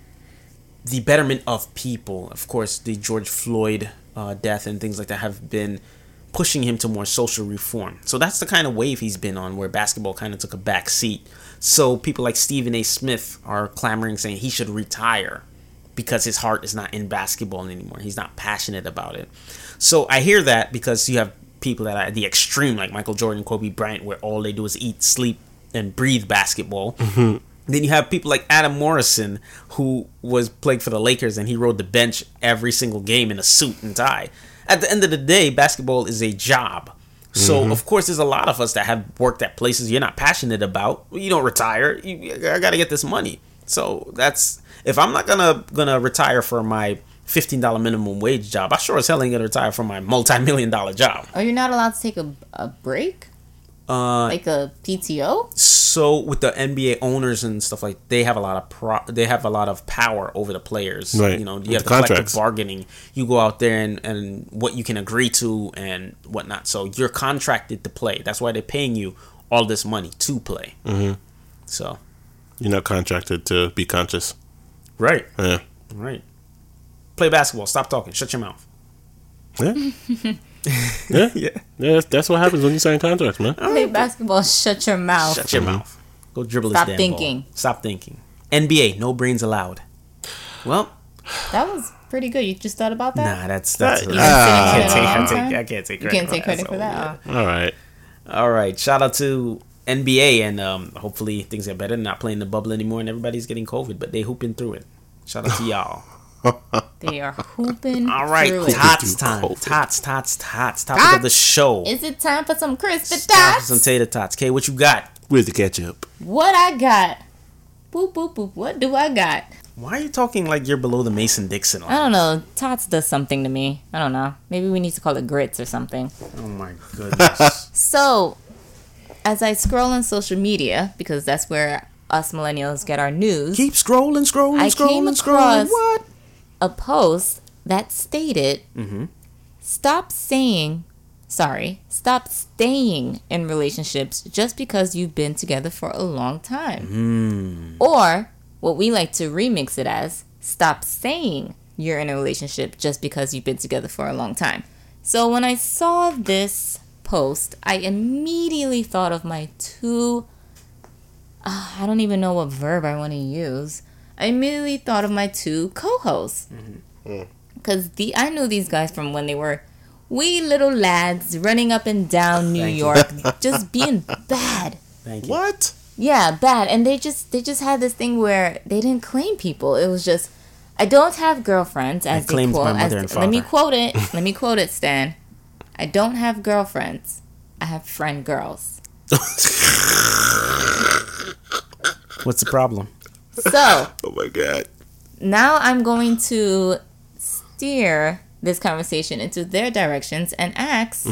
betterment of people. Of course, the George Floyd death and things like that have been pushing him to more social reform. So that's the kind of wave he's been on, where basketball kind of took a back seat. So people like Stephen A. Smith are clamoring, saying he should retire because his heart is not in basketball anymore. He's not passionate about it. So I hear that, because you have people that are at the extreme, like Michael Jordan, Kobe Bryant, where all they do is eat, sleep, and breathe basketball. Mm-hmm. Then you have people like Adam Morrison, who was played for the Lakers, and he rode the bench every single game in a suit and tie. At the end of the day, basketball is a job. So, of course, there's a lot of us that have worked at places you're not passionate about. You don't retire. I got to get this money. So that's, if I'm not gonna retire for my $15 minimum wage job, I sure as hell ain't gonna retire from my multi-million-dollar job. Are you not allowed to take a break? Like a PTO? So with the NBA owners and stuff, like they have a lot of power over the players. Right. You know, you have the collective bargaining. You go out there and what you can agree to and whatnot. So you're contracted to play. That's why they're paying you all this money to play. Mm-hmm. So you're not contracted to be conscious. Right. Yeah. Right. Play basketball. Stop talking. Shut your mouth. Yeah. Yeah. That's what happens when you sign contracts, man. Play basketball. Shut your mouth. Shut your mouth. Go dribble this damn ball. Stop thinking. Stop thinking. NBA. No brains allowed. Well, that was pretty good. You just thought about that? Nah, that's. I can't take credit. You can't take credit for that. Yeah. All right. Shout out to NBA, and hopefully things get better. Not playing the bubble anymore, and everybody's getting COVID, but they hooping through it. Shout out to y'all. They are hooping. All right, tots time. Tots. Topic of the show. Is it time for some crispy tots? Time for some tater tots. Kay, what you got? Where's the ketchup? What I got? Boop, boop, boop. What do I got? Why are you talking like you're below the Mason-Dixon line? I don't know. Tots does something to me. I don't know. Maybe we need to call it grits or something. Oh, my goodness. So, as I scroll on social media, because that's where us millennials get our news. Keep scrolling. What? A post that stated, stop staying in relationships just because you've been together for a long time. Mm. Or what we like to remix it as, stop saying you're in a relationship just because you've been together for a long time. So when I saw this post, I immediately thought of my two, I don't even know what verb I want to use. I immediately thought of my two co-hosts. Because I knew these guys from when they were wee little lads running up and down New York, just being bad. Thank you. What? Yeah, bad. And they just had this thing where they didn't claim people. It was just, I don't have girlfriends. As they quote, let me quote it, Stan. I don't have girlfriends. I have friend girls. What's the problem? So, oh my God. Now I'm going to steer this conversation into their directions and ask,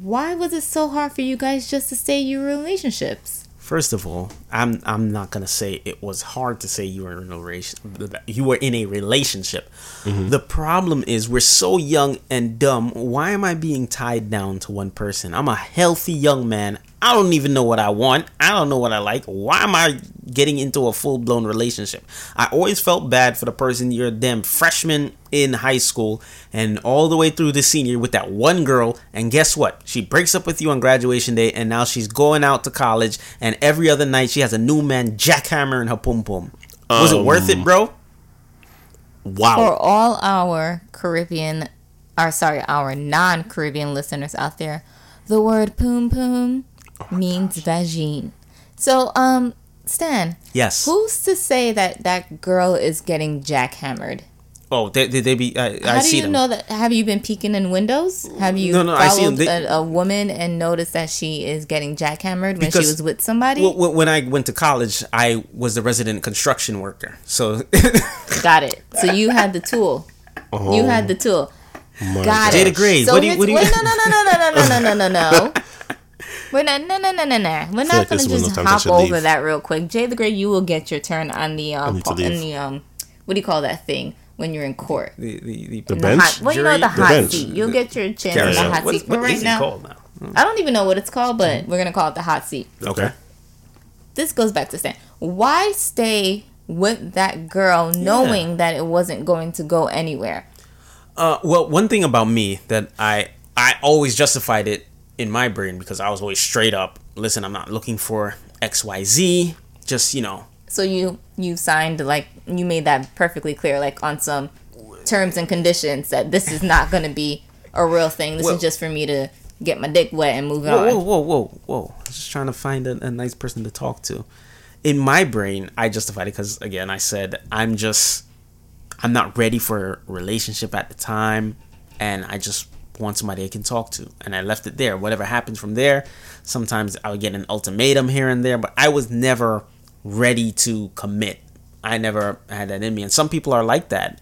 why was it so hard for you guys just to stay in your relationships? First of all, I'm not gonna say it was hard to say you were in a relationship. Mm-hmm. The problem is we're so young and dumb. Why am I being tied down to one person? I'm a healthy young man. I don't even know what I want. I don't know what I like. Why am I getting into a full-blown relationship? I always felt bad for the person. You're a damn freshman in high school and all the way through the senior with that one girl. And guess what? She breaks up with you on graduation day, and now she's going out to college, and every other night she has a new man jackhammering her pum-pum. Was it worth it, bro? Wow. For all our non-Caribbean listeners out there, the word pum-pum... Oh means gosh. Vagine. So, Stan. Yes. Who's to say that that girl is getting jackhammered? Oh, they be. I see them. How do you know that? Have you been peeking in windows? Have you followed a woman and noticed that she is getting jackhammered when she was with somebody? When I went to college, I was the resident construction worker. So. Got it. So you had the tool. Oh. You had the tool. Got it. Data grade. So No. We're not going to just hop over that real quick. Jay the Great, you will get your turn on the what do you call that thing when you're in court? The bench? The hot seat. You'll get your chance on the hot seat. What is it called now? I don't even know what it's called, but we're going to call it the hot seat. Okay. This goes back to Stan. Why stay with that girl knowing that it wasn't going to go anywhere? Well, one thing about me that I always justified it in my brain, because I was always straight up, listen, I'm not looking for XYZ, just, you know. So you signed, like, you made that perfectly clear, like, on some terms and conditions that this is not going to be a real thing. This is just for me to get my dick wet and move on. Whoa. I'm just trying to find a nice person to talk to. In my brain, I justified it because, again, I said, I'm not ready for a relationship at the time, and I just want somebody I can talk to, and I left it there. Whatever happens from there, sometimes I would get an ultimatum here and there, but I was never ready to commit. I never had that in me, and some people are like that.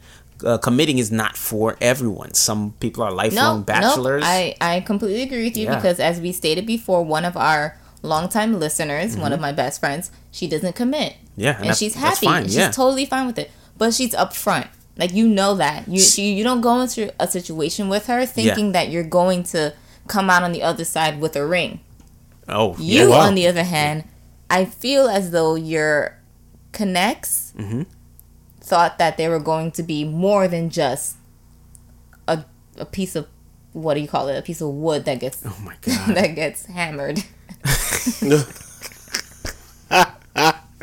Committing is not for everyone. Some people are lifelong bachelors. I completely agree with you because, as we stated before, one of our longtime listeners, one of my best friends, she doesn't commit. Yeah, and she's happy. Fine, she's totally fine with it, but she's upfront. Like, you know that. You don't go into a situation with her thinking that you're going to come out on the other side with a ring. Oh, yeah. You, on the other hand, I feel as though your connects thought that they were going to be more than just a piece of, what do you call it? A piece of wood that gets, oh my God. That gets hammered.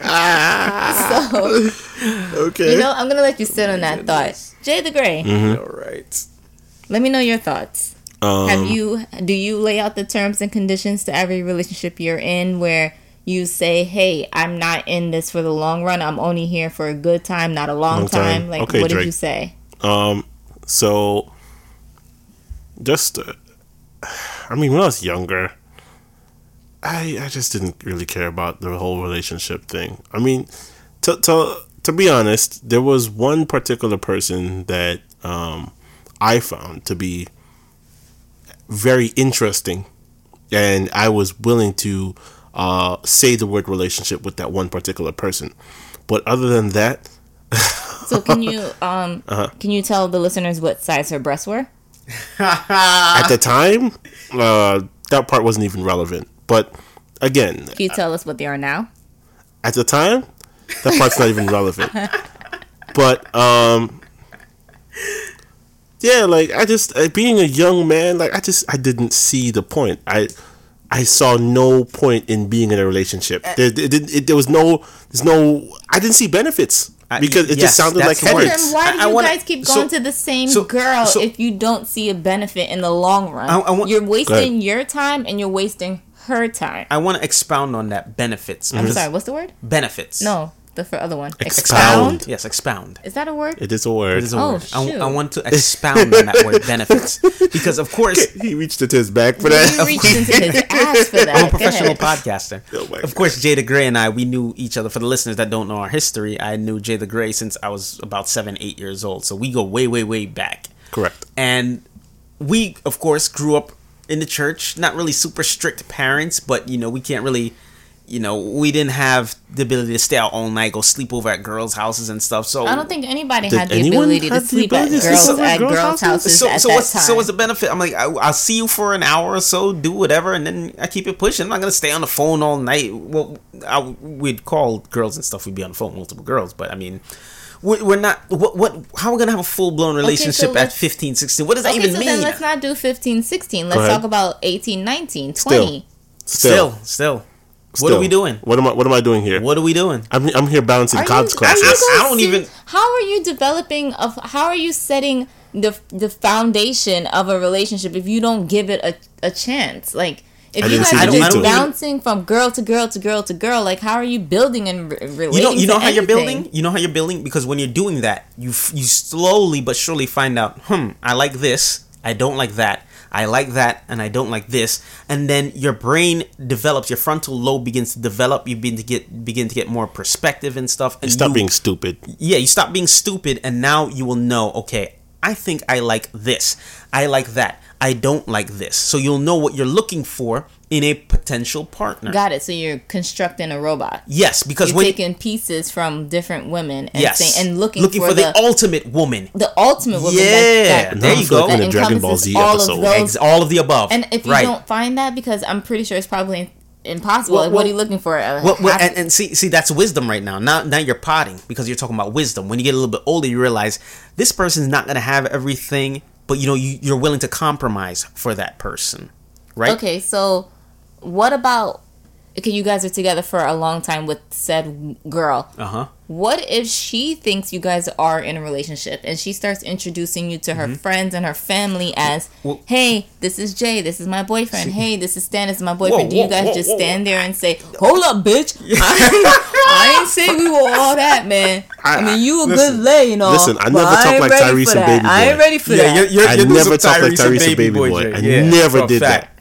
So, okay. You know, I'm going to let you sit on that thought. Jay the Gray. Mm-hmm. All right. Let me know your thoughts. Do you lay out the terms and conditions to every relationship you're in where you say, hey, I'm not in this for the long run. I'm only here for a good time, not a long time. Like, okay, what Drake. Did you say? When I was younger, I just didn't really care about the whole relationship thing. I mean, to be honest, there was one particular person that I found to be very interesting, and I was willing to say the word relationship with that one particular person. But other than that, so can you tell the listeners what size her breasts were? At the time, that part wasn't even relevant. But again, can you tell us what they are now? At the time, that part's not even relevant. But being a young man, like, I didn't see the point. I saw no point in being in a relationship. I didn't see benefits because it just sounded like headaches. Then why do guys keep going to the same girl if you don't see a benefit in the long run? You're wasting your time and you're wasting her time. I want to expound on that. Benefits. I'm sorry, what's the word? Benefits. No, the other one. Expound? Yes, expound. Is that a word? It is a word. It is a word. I want to expound on that word, benefits. Because, of course... He reached into his back for that. He reached into his ass for that. I'm a professional podcaster. Oh, of course, Jay the Gray and I, we knew each other. For the listeners that don't know our history, I knew Jay the Gray since I was about 7-8 years old. So we go way, way, way back. Correct. And we, of course, grew up in the church, not really super strict parents, but, you know, we can't really you know, we didn't have the ability to stay out all night, go sleep over at girls' houses and stuff. So I don't think anybody had the ability to sleep at girls' houses at that time. So what's the benefit? I'm like, I'll see you for an hour or so, do whatever, and then I keep it pushing. I'm not going to stay on the phone all night. Well, we'd call girls and stuff. We'd be on the phone, multiple girls. But, I mean, we're not... How are we going to have a full-blown relationship at 15, 16? What does that even mean? Then let's not do 15, 16. Let's talk about 18, 19, 20. Still. What are we doing? What am I doing here? What are we doing? I'm here balancing consequences. How are you developing? How are you setting the foundation of a relationship if you don't give it a chance? Like, if you guys are just bouncing from girl to girl to girl to girl, like, how are you building and relating? You know how you're building. You know how you're building, because when you're doing that, you slowly but surely find out. I like this. I don't like that. I like that, and I don't like this. And then your brain develops, your frontal lobe begins to develop. You begin to get more perspective and stuff. And you stop being stupid. Yeah, you stop being stupid, and now you will know. Okay, I think I like this. I like that. I don't like this. So you'll know what you're looking for in a potential partner. Got it. So you're constructing a robot. Yes, because you're taking pieces from different women and looking for the ultimate woman. The ultimate woman. Yeah, there you go. That Dragon Ball Z episode. All of the above. And if you don't find that, because I'm pretty sure it's probably impossible. Well, what are you looking for? See, that's wisdom right now. Now you're potting, because you're talking about wisdom. When you get a little bit older, you realize this person's not going to have everything, but you know you're willing to compromise for that person, right? Okay, so. What about, okay, you guys are together for a long time with said girl. Uh-huh. What if she thinks you guys are in a relationship and she starts introducing you to her friends and her family as, hey, this is Jay, this is my boyfriend. Hey, this is Stan, this is my boyfriend. Do you guys just stand there and say, hold up, bitch. I ain't say we were all that, man. I mean, you a good lay, you know. Listen, I never talk like Tyrese and Baby Boy. I ain't ready for that. I never talk like Tyrese and Baby Boy. I never did that.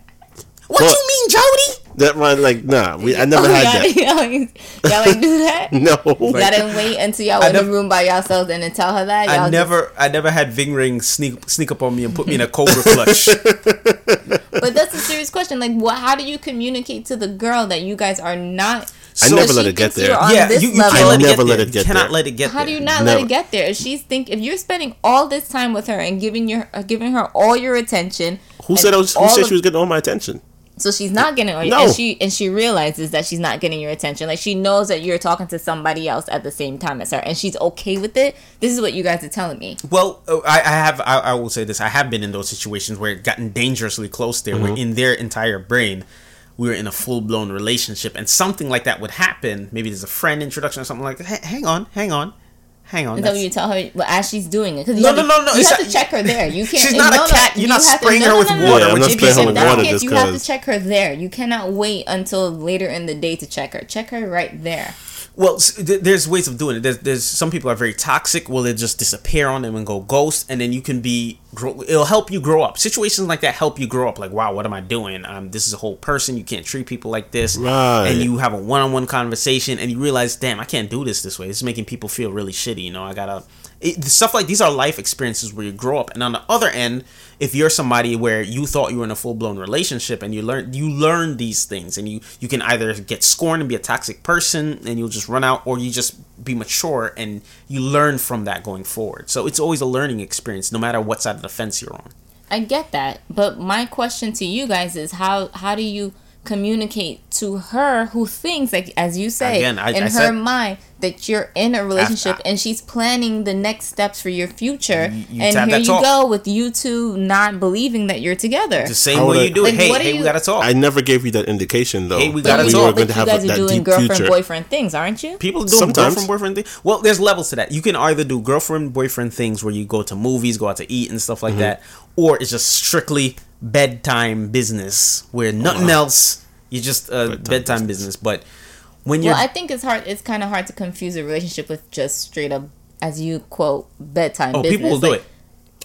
What you mean, Jody? That one, like, nah. I never had that. Y'all ain't do that? No. Y'all didn't wait until y'all in the room by yourselves and then tell her that? I never had Ving Ring sneak up on me and put me in a cobra clutch. But that's a serious question. Like, how do you communicate to the girl that you guys are not... I never let it get there. Yeah, you never let it get there. You cannot let it get there. How do you not let it get there? If you're spending all this time with her and giving her all your attention... Who said she was getting all my attention? So she's not getting on you, no. and she realizes that she's not getting your attention. Like, she knows that you're talking to somebody else at the same time as her, and she's okay with it. This is what you guys are telling me. Well, I will say this: I have been in those situations where it gotten dangerously close. Where in their entire brain, we were in a full blown relationship, and something like that would happen. Maybe there's a friend introduction or something like that. Hang on. Is that when you tell her as she's doing it? No. You have to check her there. You can't. She's not a cat. You're not spraying her with water. I'm not spraying her with water. You have to check her there. You cannot wait until later in the day to check her. Check her right there. Well, there's ways of doing it. There's some people are very toxic. Well, they just disappear on them and go ghost, and then you can be. It'll help you grow up. Situations like that help you grow up. Like, wow, what am I doing? This is a whole person. You can't treat people like this. Right. And you have a one-on-one conversation, and you realize, damn, I can't do this way. It's making people feel really shitty. You know, I gotta. Stuff like these are life experiences where you grow up. And on the other end, if you're somebody where you thought you were in a full-blown relationship and you learn these things, and you can either get scorned and be a toxic person and you'll just run out, or you just be mature and you learn from that going forward. So it's always a learning experience, no matter what side of the fence you're on. I get that, but my question to you guys is how do you communicate to her, who thinks, like, as you say, in her mind, that you're in a relationship and she's planning the next steps for your future, and here you go with you two not believing that you're together. It's the same way you do it. Hey, we gotta talk. I never gave you that indication, though. Hey, we gotta talk. You guys are doing girlfriend boyfriend things, aren't you? People do girlfriend boyfriend things. Well, there's levels to that. You can either do girlfriend boyfriend things where you go to movies, go out to eat, and stuff like that, or it's just strictly bedtime business where nothing else. You just bedtime business, but. I think it's hard. It's kind of hard to confuse a relationship with just straight up, as you quote, bedtime business. People will do it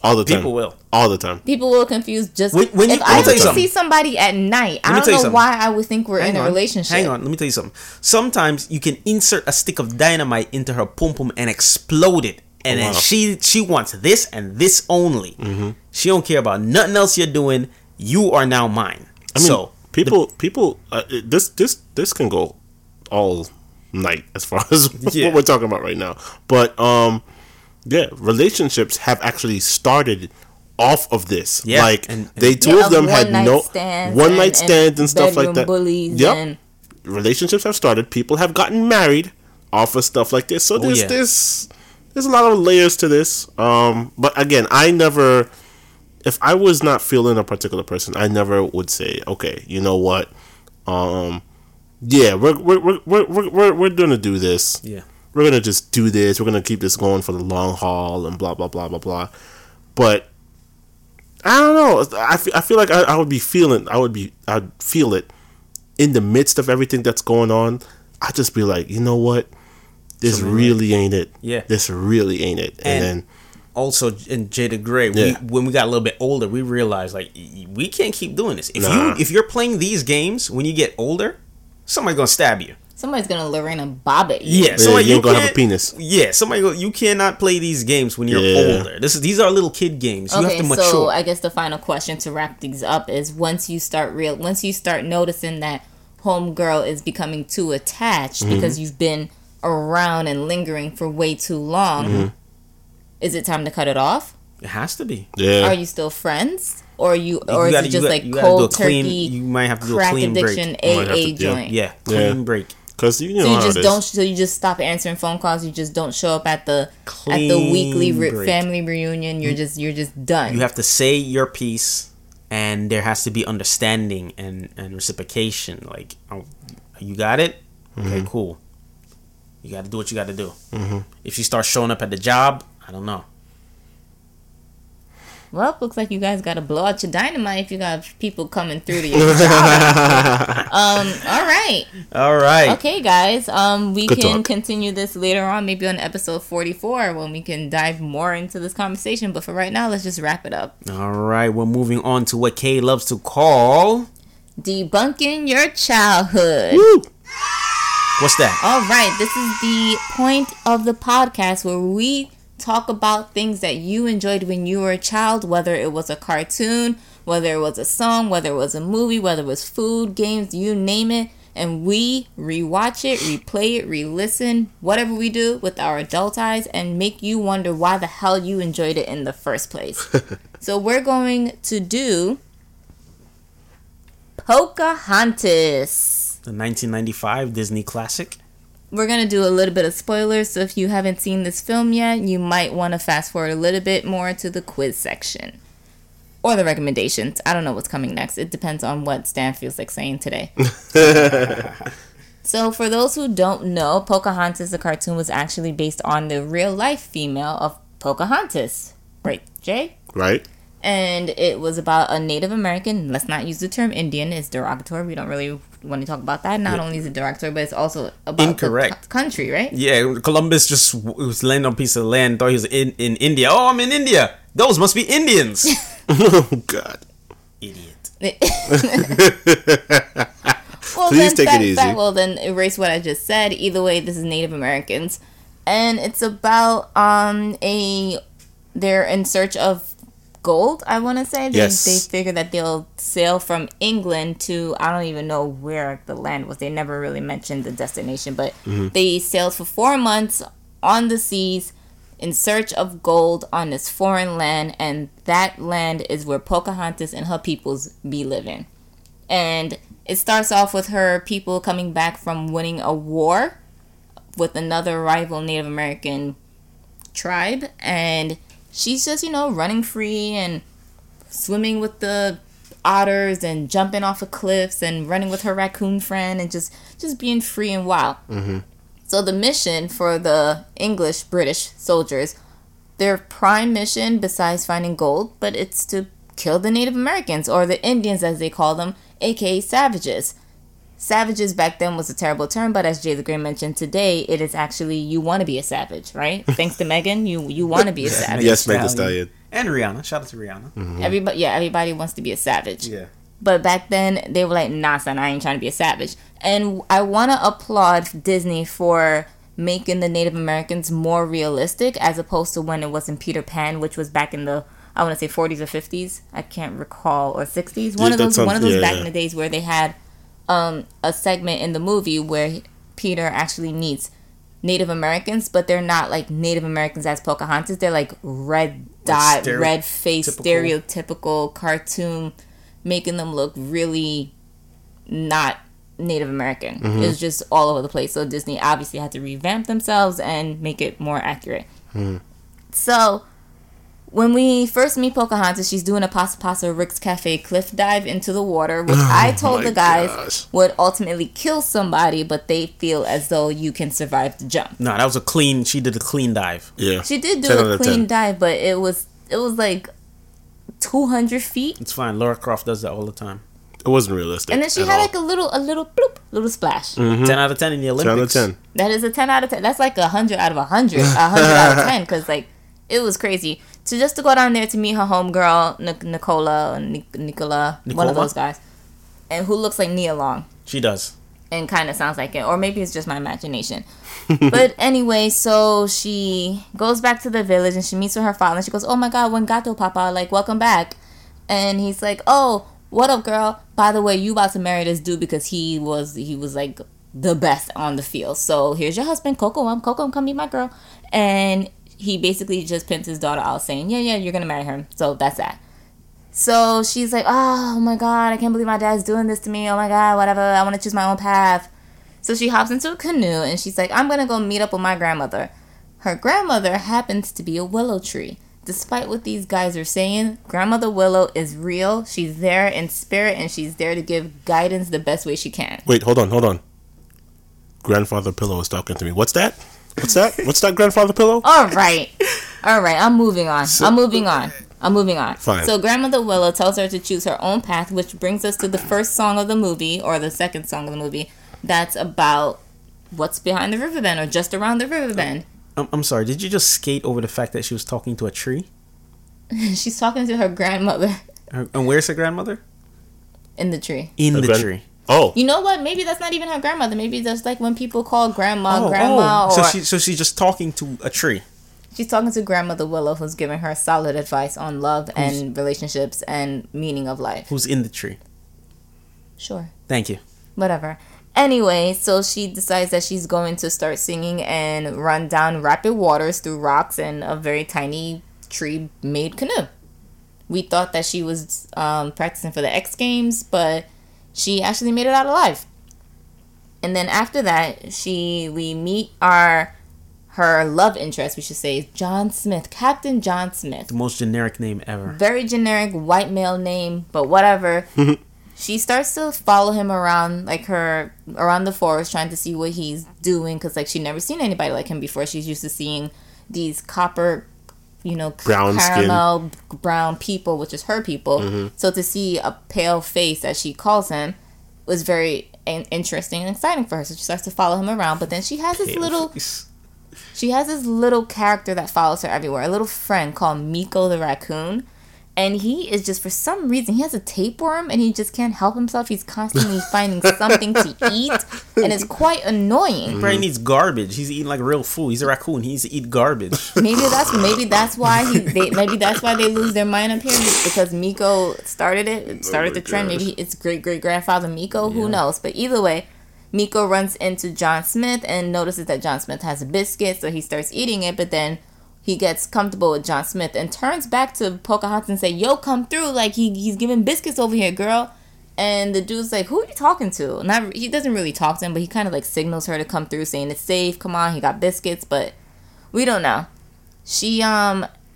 all the time. People will confuse just when if I were to see somebody at night. I don't know why I would think we're in a relationship. Hang on, let me tell you something. Sometimes you can insert a stick of dynamite into her pum pum and explode it, and then she wants this and this only. Mm-hmm. She don't care about nothing else you're doing. You are now mine. I mean, people. This can go all night as far as what we're talking about right now. But yeah, relationships have actually started off of this. Yeah. Like and they two of them had no one night stands and stuff like that. Yep. Relationships have started. People have gotten married off of stuff like this. So there's this. There's a lot of layers to this. But again, I never. If I was not feeling a particular person, I never would say, okay, you know what? Yeah, we're gonna do this. Yeah, we're gonna just do this. We're gonna keep this going for the long haul and blah blah blah blah blah. But I don't know. I feel like I'd feel it in the midst of everything that's going on. I'd just be like, you know what? This really ain't it. Yeah, this really ain't it. And then. Also, in Jada Gray, when we got a little bit older, we realized, like, we can't keep doing this. If you're playing these games when you get older, somebody's going to stab you. Somebody's going to Lorena Bob at you. Yeah, somebody, you ain't going to have a penis. Yeah, you cannot play these games when you're older. These are little kid games. Okay, you have to mature. So I guess the final question to wrap things up is once you start noticing that homegirl is becoming too attached because you've been around and lingering for way too long, is it time to cut it off? It has to be. Yeah. Are you still friends? Or you might have to do a clean break. Crack addiction, AA joint. Yeah, clean break. Cause so you just stop answering phone calls. You just don't show up at the weekly family reunion. You're just done. You have to say your piece, and there has to be understanding and reciprocation. Like, oh, you got it? Okay, cool. You got to do what you got to do. If she starts showing up at the job, I don't know. Well, looks like you guys got to blow out your dynamite if you got people coming through to your job. All right. Okay, guys. We can continue this later on, maybe on episode 44, when we can dive more into this conversation. But for right now, let's just wrap it up. All right. We're moving on to what Kay loves to call... debunking your childhood. Woo! What's that? All right. This is the point of the podcast where we... talk about things that you enjoyed when you were a child, whether it was a cartoon, whether it was a song, whether it was a movie, whether it was food, games, you name it. And we rewatch it, replay it, re-listen, whatever we do with our adult eyes, and make you wonder why the hell you enjoyed it in the first place. So we're going to do Pocahontas. The 1995 Disney classic. We're going to do a little bit of spoilers, so if you haven't seen this film yet, you might want to fast forward a little bit more to the quiz section. Or the recommendations. I don't know what's coming next. It depends on what Stan feels like saying today. So for those who don't know, Pocahontas, the cartoon, was actually based on the real-life female of Pocahontas. Right, Jay? Right. And it was about a Native American. Let's not use the term Indian. It's derogatory. We don't really want to talk about that. Not only is it derogatory, but it's also about the country, right? Yeah, Columbus just was laying on a piece of land. Thought he was in India. Oh, I'm in India. Those must be Indians. Oh, God. Idiot. Well, please take it easy. Well, then erase what I just said. Either way, this is Native Americans. And it's about they're in search of gold, I want to say. They figure that they'll sail from England to, I don't even know where the land was. They never really mentioned the destination, but they sailed for 4 months on the seas in search of gold on this foreign land, and that land is where Pocahontas and her peoples be living. And it starts off with her people coming back from winning a war with another rival Native American tribe, and she's just, running free and swimming with the otters and jumping off of cliffs and running with her raccoon friend and just being free and wild. So the mission for the English-British soldiers, their prime mission besides finding gold, but it's to kill the Native Americans, or the Indians as they call them, a.k.a. savages. Savages back then was a terrible term, but as Jay the Grey mentioned today, it is actually, you want to be a savage, right? Thanks to Megan, you want to be a savage. Yes, Megan Thee Stallion. And Rihanna. Shout out to Rihanna. Everybody wants to be a savage. Yeah. But back then, they were like, nah, son, I ain't trying to be a savage. And I want to applaud Disney for making the Native Americans more realistic, as opposed to when it was in Peter Pan, which was back in the, I want to say 40s or 50s. I can't recall. Or 60s. One of those back in the days where they had a segment in the movie where Peter actually meets Native Americans, but they're not like Native Americans as Pocahontas. They're like red dot, red face, stereotypical cartoon, making them look really not Native American. Mm-hmm. It's just all over the place. So Disney obviously had to revamp themselves and make it more accurate. Mm. So when we first meet Pocahontas, she's doing a Pasa Pasa Rick's Cafe cliff dive into the water, which I told the guys would ultimately kill somebody, but they feel as though you can survive the jump. No, that was a clean... She did a clean dive. Yeah. She did do a clean dive, but it was like 200 feet. It's fine. Laura Croft does that all the time. It wasn't realistic. And then she had like a little bloop, little splash. Mm-hmm. 10 out of 10 in the Olympics. 10 out of 10. That is a 10 out of 10. That's like 100 out of 100. 100 out of 10, because like, it was crazy. So just to go down there to meet her homegirl, Nicola, one of those guys, and who looks like Nia Long. She does. And kind of sounds like it. Or maybe it's just my imagination. But anyway, so she goes back to the village and she meets with her father. And she goes, oh my God, Wengato, Papa, like, welcome back. And he's like, oh, what up, girl? By the way, you about to marry this dude because he was like the best on the field. So here's your husband, Kokum. Kokum, come meet my girl. And he basically just pins his daughter out saying, yeah, you're going to marry him. So that's that. So she's like, oh, my God, I can't believe my dad's doing this to me. Oh, my God, whatever. I want to choose my own path. So she hops into a canoe and she's like, I'm going to go meet up with my grandmother. Her grandmother happens to be a willow tree. Despite what these guys are saying, Grandmother Willow is real. She's there in spirit and she's there to give guidance the best way she can. Wait, hold on. Grandfather Pillow is talking to me. What's that? What's that? What's that grandfather pillow? All right. I'm moving on. Fine. So Grandmother Willow tells her to choose her own path, which brings us to the first song of the movie, or the second song of the movie, that's about what's behind the river bend, or just around the river bend. I'm sorry. Did you just skate over the fact that she was talking to a tree? She's talking to her grandmother. And where's her grandmother? In the tree. In the tree. Oh. You know what? Maybe that's not even her grandmother. Maybe that's like when people call grandma. Or... So she's just talking to a tree. She's talking to Grandmother Willow, who's giving her solid advice on love and relationships and meaning of life. Who's in the tree. Sure. Thank you. Whatever. Anyway, so she decides that she's going to start singing and run down rapid waters through rocks in a very tiny tree-made canoe. We thought that she was practicing for the X Games, but... she actually made it out alive. And then after that, we meet her love interest, we should say, John Smith, Captain John Smith. The most generic name ever. Very generic white male name, but whatever. She starts to follow him around the forest, trying to see what he's doing, because like she never seen anybody like him before. She's used to seeing these copper, brown people, which is her people. Mm-hmm. So to see a pale face, as she calls him, was very interesting and exciting for her. So she starts to follow him around, but then she has this little character that follows her everywhere, a little friend called Meeko the raccoon. And he is just, for some reason, he has a tapeworm and he just can't help himself. He's constantly finding something to eat, and it's quite annoying. Mm-hmm. He needs garbage. He's eating like real food. He's a raccoon. He needs to eat garbage. Maybe that's why they lose their mind up here, because Meeko started it. It started the trend. Gosh. Maybe it's great great grandfather Meeko. Yeah. Who knows? But either way, Meeko runs into John Smith and notices that John Smith has a biscuit, so he starts eating it. But then he gets comfortable with John Smith and turns back to Pocahontas and say, yo, come through. Like, he's giving biscuits over here, girl. And the dude's like, who are you talking to? He doesn't really talk to him, but he kind of, like, signals her to come through, saying it's safe. Come on, he got biscuits. But we don't know. She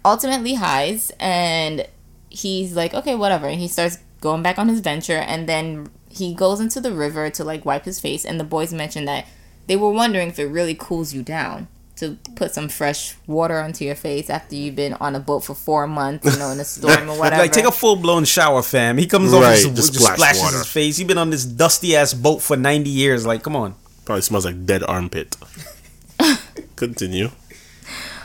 ultimately hides, and he's like, okay, whatever. And he starts going back on his venture, and then he goes into the river to, like, wipe his face. And the boys mentioned that they were wondering if it really cools you down to put some fresh water onto your face after you've been on a boat for 4 months, in a storm or whatever. Like, take a full-blown shower, fam. He comes over and just splashes water. His face. He's been on this dusty-ass boat for 90 years. Like, come on. Probably smells like dead armpit. Continue.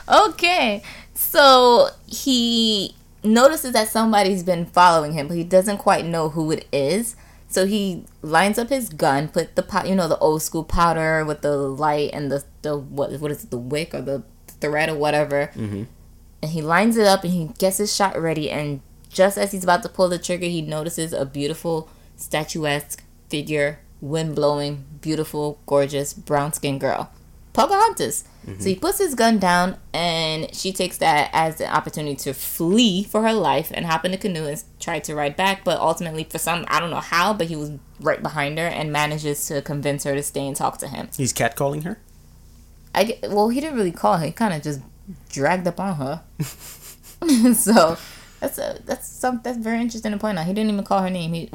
Okay. So, he notices that somebody's been following him, but he doesn't quite know who it is. So he lines up his gun, put the the old school powder with the light and the what is it, the wick or the thread or whatever. Mm-hmm. And he lines it up and he gets his shot ready. And just as he's about to pull the trigger, he notices a beautiful statuesque figure wind-blowing, beautiful, gorgeous, brown-skinned girl. Pocahontas. Mm-hmm. So he puts his gun down, and she takes that as an opportunity to flee for her life and hop in a canoe and try to ride back. But ultimately, for some, I don't know how, but he was right behind her and manages to convince her to stay and talk to him. He's catcalling her? Well, he didn't really call her. He kind of just dragged up on her. So that's very interesting to point out. He didn't even call her name. He's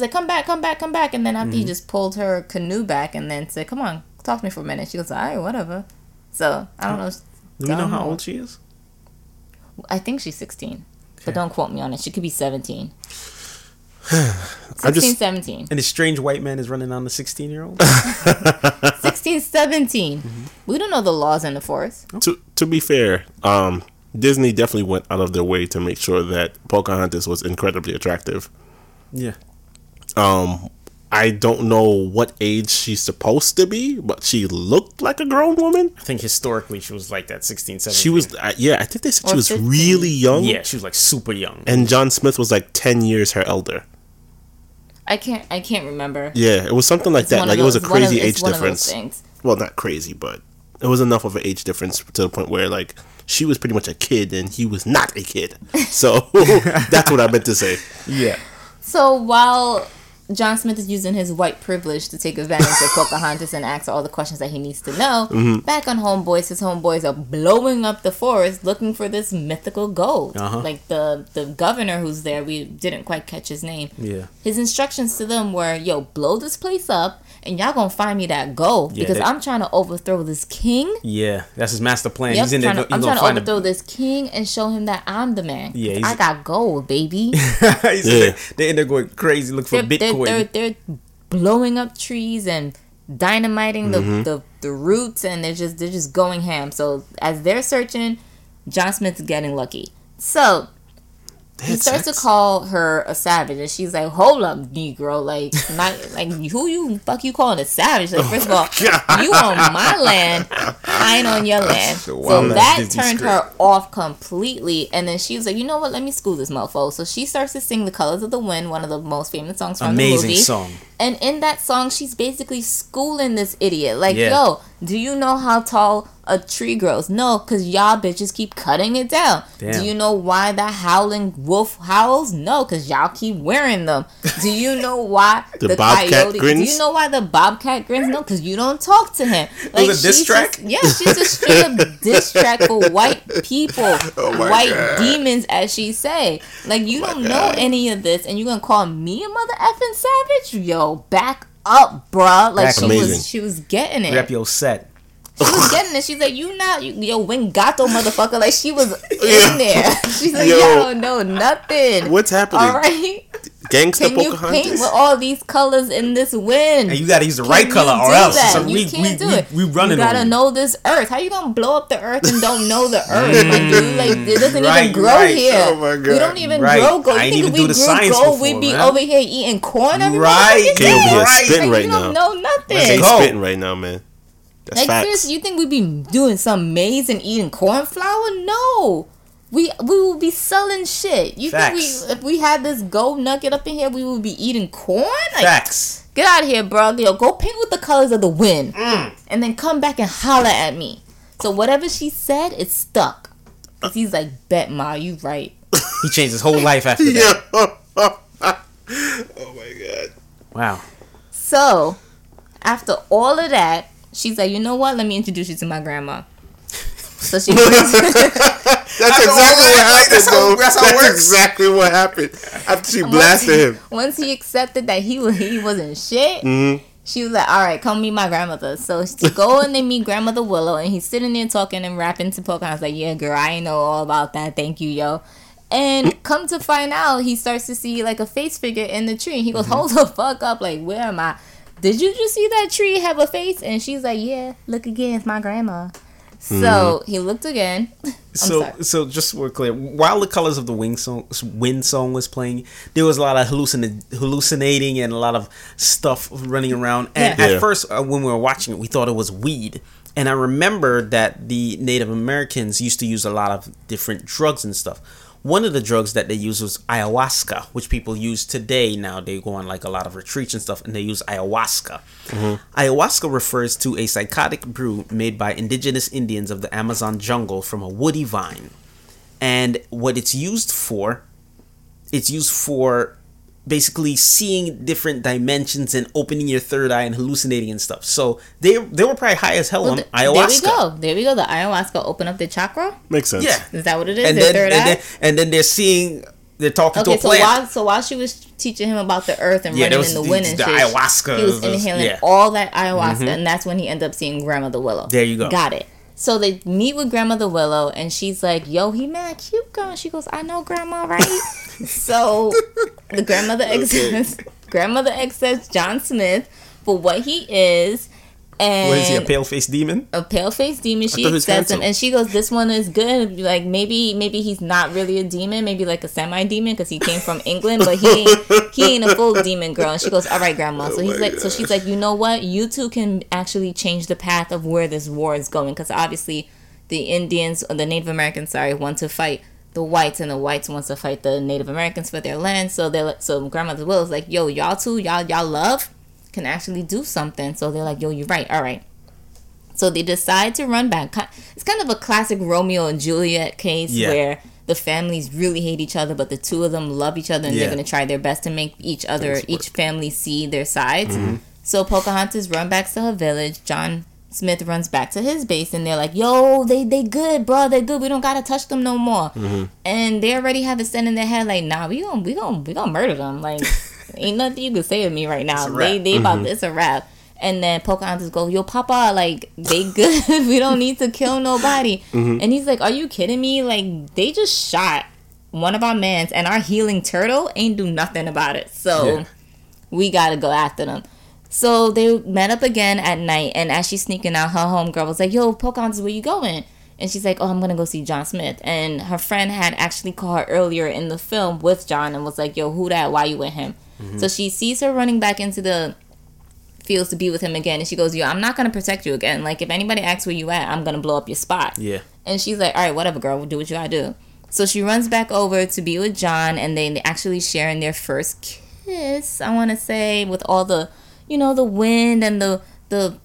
like, come back. And then after he just pulled her canoe back and then said, come on, talk to me for a minute. She goes, all right, whatever. So I don't know. Do we know how old she is? I think she's 16, but don't quote me on it. She could be 17. 17. And this strange white man is running on the 16-year-old? 16, 17. Mm-hmm. We don't know the laws in the forest. To be fair, Disney definitely went out of their way to make sure that Pocahontas was incredibly attractive. Yeah. I don't know what age she's supposed to be, but she looked like a grown woman. I think historically she was like that, 16, 17. She was, I think they said she was 15. Really young. Yeah, she was like super young. And John Smith was like 10 years her elder. I can't remember. Yeah, it was something like that. Like, it was a crazy age difference. Well, not crazy, but it was enough of an age difference to the point where, like, she was pretty much a kid and he was not a kid. So that's what I meant to say. Yeah. So while John Smith is using his white privilege to take advantage of Pocahontas and ask all the questions that he needs to know, back on Homeboys, his homeboys are blowing up the forest looking for this mythical gold. Uh-huh. Like the governor who's there, we didn't quite catch his name. Yeah. His instructions to them were, yo, blow this place up and y'all gonna find me that gold because I'm trying to overthrow this king. Yeah, that's his master plan. Yep, I'm trying to overthrow this king and show him that I'm the man. Yeah, I got gold, baby. They end up going crazy looking for Bitcoin. They're blowing up trees and dynamiting the roots, and they're just going ham. So as they're searching, John Smith's getting lucky. So he starts to call her a savage, and she's like, "Hold up, Negro! Like, not like who you fuck you calling a savage? Like, first of all, you on my land, I ain't on your land." So that turned her off completely, and then she was like, "You know what? Let me school this mofo." So she starts to sing "The Colors of the Wind," one of the most famous songs from the movie. Amazing song. And in that song, she's basically schooling this idiot. Like, yo, do you know how tall a tree grows? No, because y'all bitches keep cutting it down. Damn. Do you know why the howling wolf howls? No, because y'all keep wearing them. Do you know why the coyote grins? Do you know why the bobcat grins? No, because you don't talk to him. Like, was a diss track? She's a straight up diss track for white people. Oh my white God. Demons, as she say. Like, you don't know any of this, and you're going to call me a mother effing savage? Yo. Back up, bruh. Like, that's she was getting it. Rep your set. She was getting it. She's like, you not yo Wingato motherfucker. Like, she was in there. She's like, yo, don't know nothing. What's happening? All right, gangsta Pocahontas. Can you paint with all these colors in this wind? And you gotta use the right color, or else so you can't do it. We running. You gotta know this earth. How you gonna blow up the earth and don't know the earth? Like, dude, like, it doesn't even grow here. Oh my God. We don't even grow gold. I think if we grew gold, we'd be over here eating corn every day. Can't over here spitting right now. You don't know nothing. They spitting right now, man. That's like, facts. Seriously, you think we'd be doing some maize and eating corn flour? No. We will be selling shit. You think if we had this gold nugget up in here, we would be eating corn? Like, facts. Get out of here, bro. Yo, go paint with the colors of the wind. And then come back and holler at me. So whatever she said, it stuck. Because he's like, bet, Ma, you right. He changed his whole life after that. Oh, my God. Wow. So, after all of that, she's like, you know what? Let me introduce you to my grandma. So she That's exactly what happened after she blasted him. Once he accepted that he wasn't shit, she was like, alright, come meet my grandmother. So she go and they meet Grandmother Willow, and he's sitting there talking and rapping to Pocahontas. Like, yeah, girl, I know all about that. Thank you, yo. And come to find out, he starts to see like a face figure in the tree. He goes, hold the fuck up. Like, where am I? Did you just see that tree have a face? And she's like, yeah, look again, it's my grandma. So he looked again. So just so we're clear, while the Colors of the Wind song was playing, there was a lot of hallucinating and a lot of stuff running around. And at first, when we were watching it, we thought it was weed. And I remember that the Native Americans used to use a lot of different drugs and stuff. One of the drugs that they used was ayahuasca, which people use today. Now they go on like a lot of retreats and stuff, and they use ayahuasca. Mm-hmm. Ayahuasca refers to a psychotic brew made by indigenous Indians of the Amazon jungle from a woody vine. And what it's used for basically seeing different dimensions and opening your third eye and hallucinating and stuff. So they were probably high as hell on ayahuasca. There we go. The ayahuasca opened up the chakra. Makes sense. Yeah. Is that what it is? And then they're seeing, they're talking to a plant. So while she was teaching him about the earth and running in the wind and shit, ayahuasca, he was inhaling all that ayahuasca, mm-hmm. and that's when he ended up seeing Grandmother Willow. There you go. Got it. So they meet with Grandmother Willow, and she's like, yo, he mad cute, girl. And she goes, I know, Grandma, right? So the Grandmother accepts John Smith for what he is. And what is he, a pale-faced demon? A pale-faced demon. She accepts him, and she goes, this one is good. Like, maybe he's not really a demon. Maybe, like, a semi-demon, because he came from England, but he ain't a full demon, girl. And she goes, all right, Grandma. So she's like, you know what? You two can actually change the path of where this war is going, because obviously the Indians, or the Native Americans, want to fight the whites, and the whites wants to fight the Native Americans for their land. So Grandmother Willow's like, yo, y'all two, y'all love can actually do something. So they're like, yo, you're right, all right. So they decide to run back. It's kind of a classic Romeo and Juliet case where the families really hate each other, but the two of them love each other, and they're going to try their best to make each family see their sides. Mm-hmm. So Pocahontas runs back to her village. John Smith runs back to his base, and they're like, yo, they good, bro, they good, we don't gotta touch them no more. Mm-hmm. And they already have it set in their head like, nah, we gonna murder them, like ain't nothing you can say to me right now, they about mm-hmm. it's a wrap. And then Pocahontas go, yo, Papa, like, they good. We don't need to kill nobody. Mm-hmm. And he's like, are you kidding me? Like, they just shot one of our mans, and our healing turtle ain't do nothing about it, so we gotta go after them. So they met up again at night, and as she's sneaking out, her homegirl was like, yo, Pocahontas, where you going? And she's like, oh, I'm going to go see John Smith. And her friend had actually called her earlier in the film with John and was like, yo, who that? Why you with him? Mm-hmm. So she sees her running back into the fields to be with him again. And she goes, yo, I'm not going to protect you again. Like, if anybody asks where you at, I'm going to blow up your spot. Yeah. And she's like, all right, whatever, girl. We'll do what you got to do. So she runs back over to be with John, and they actually sharing their first kiss, I want to say, with all the, you know, the wind and the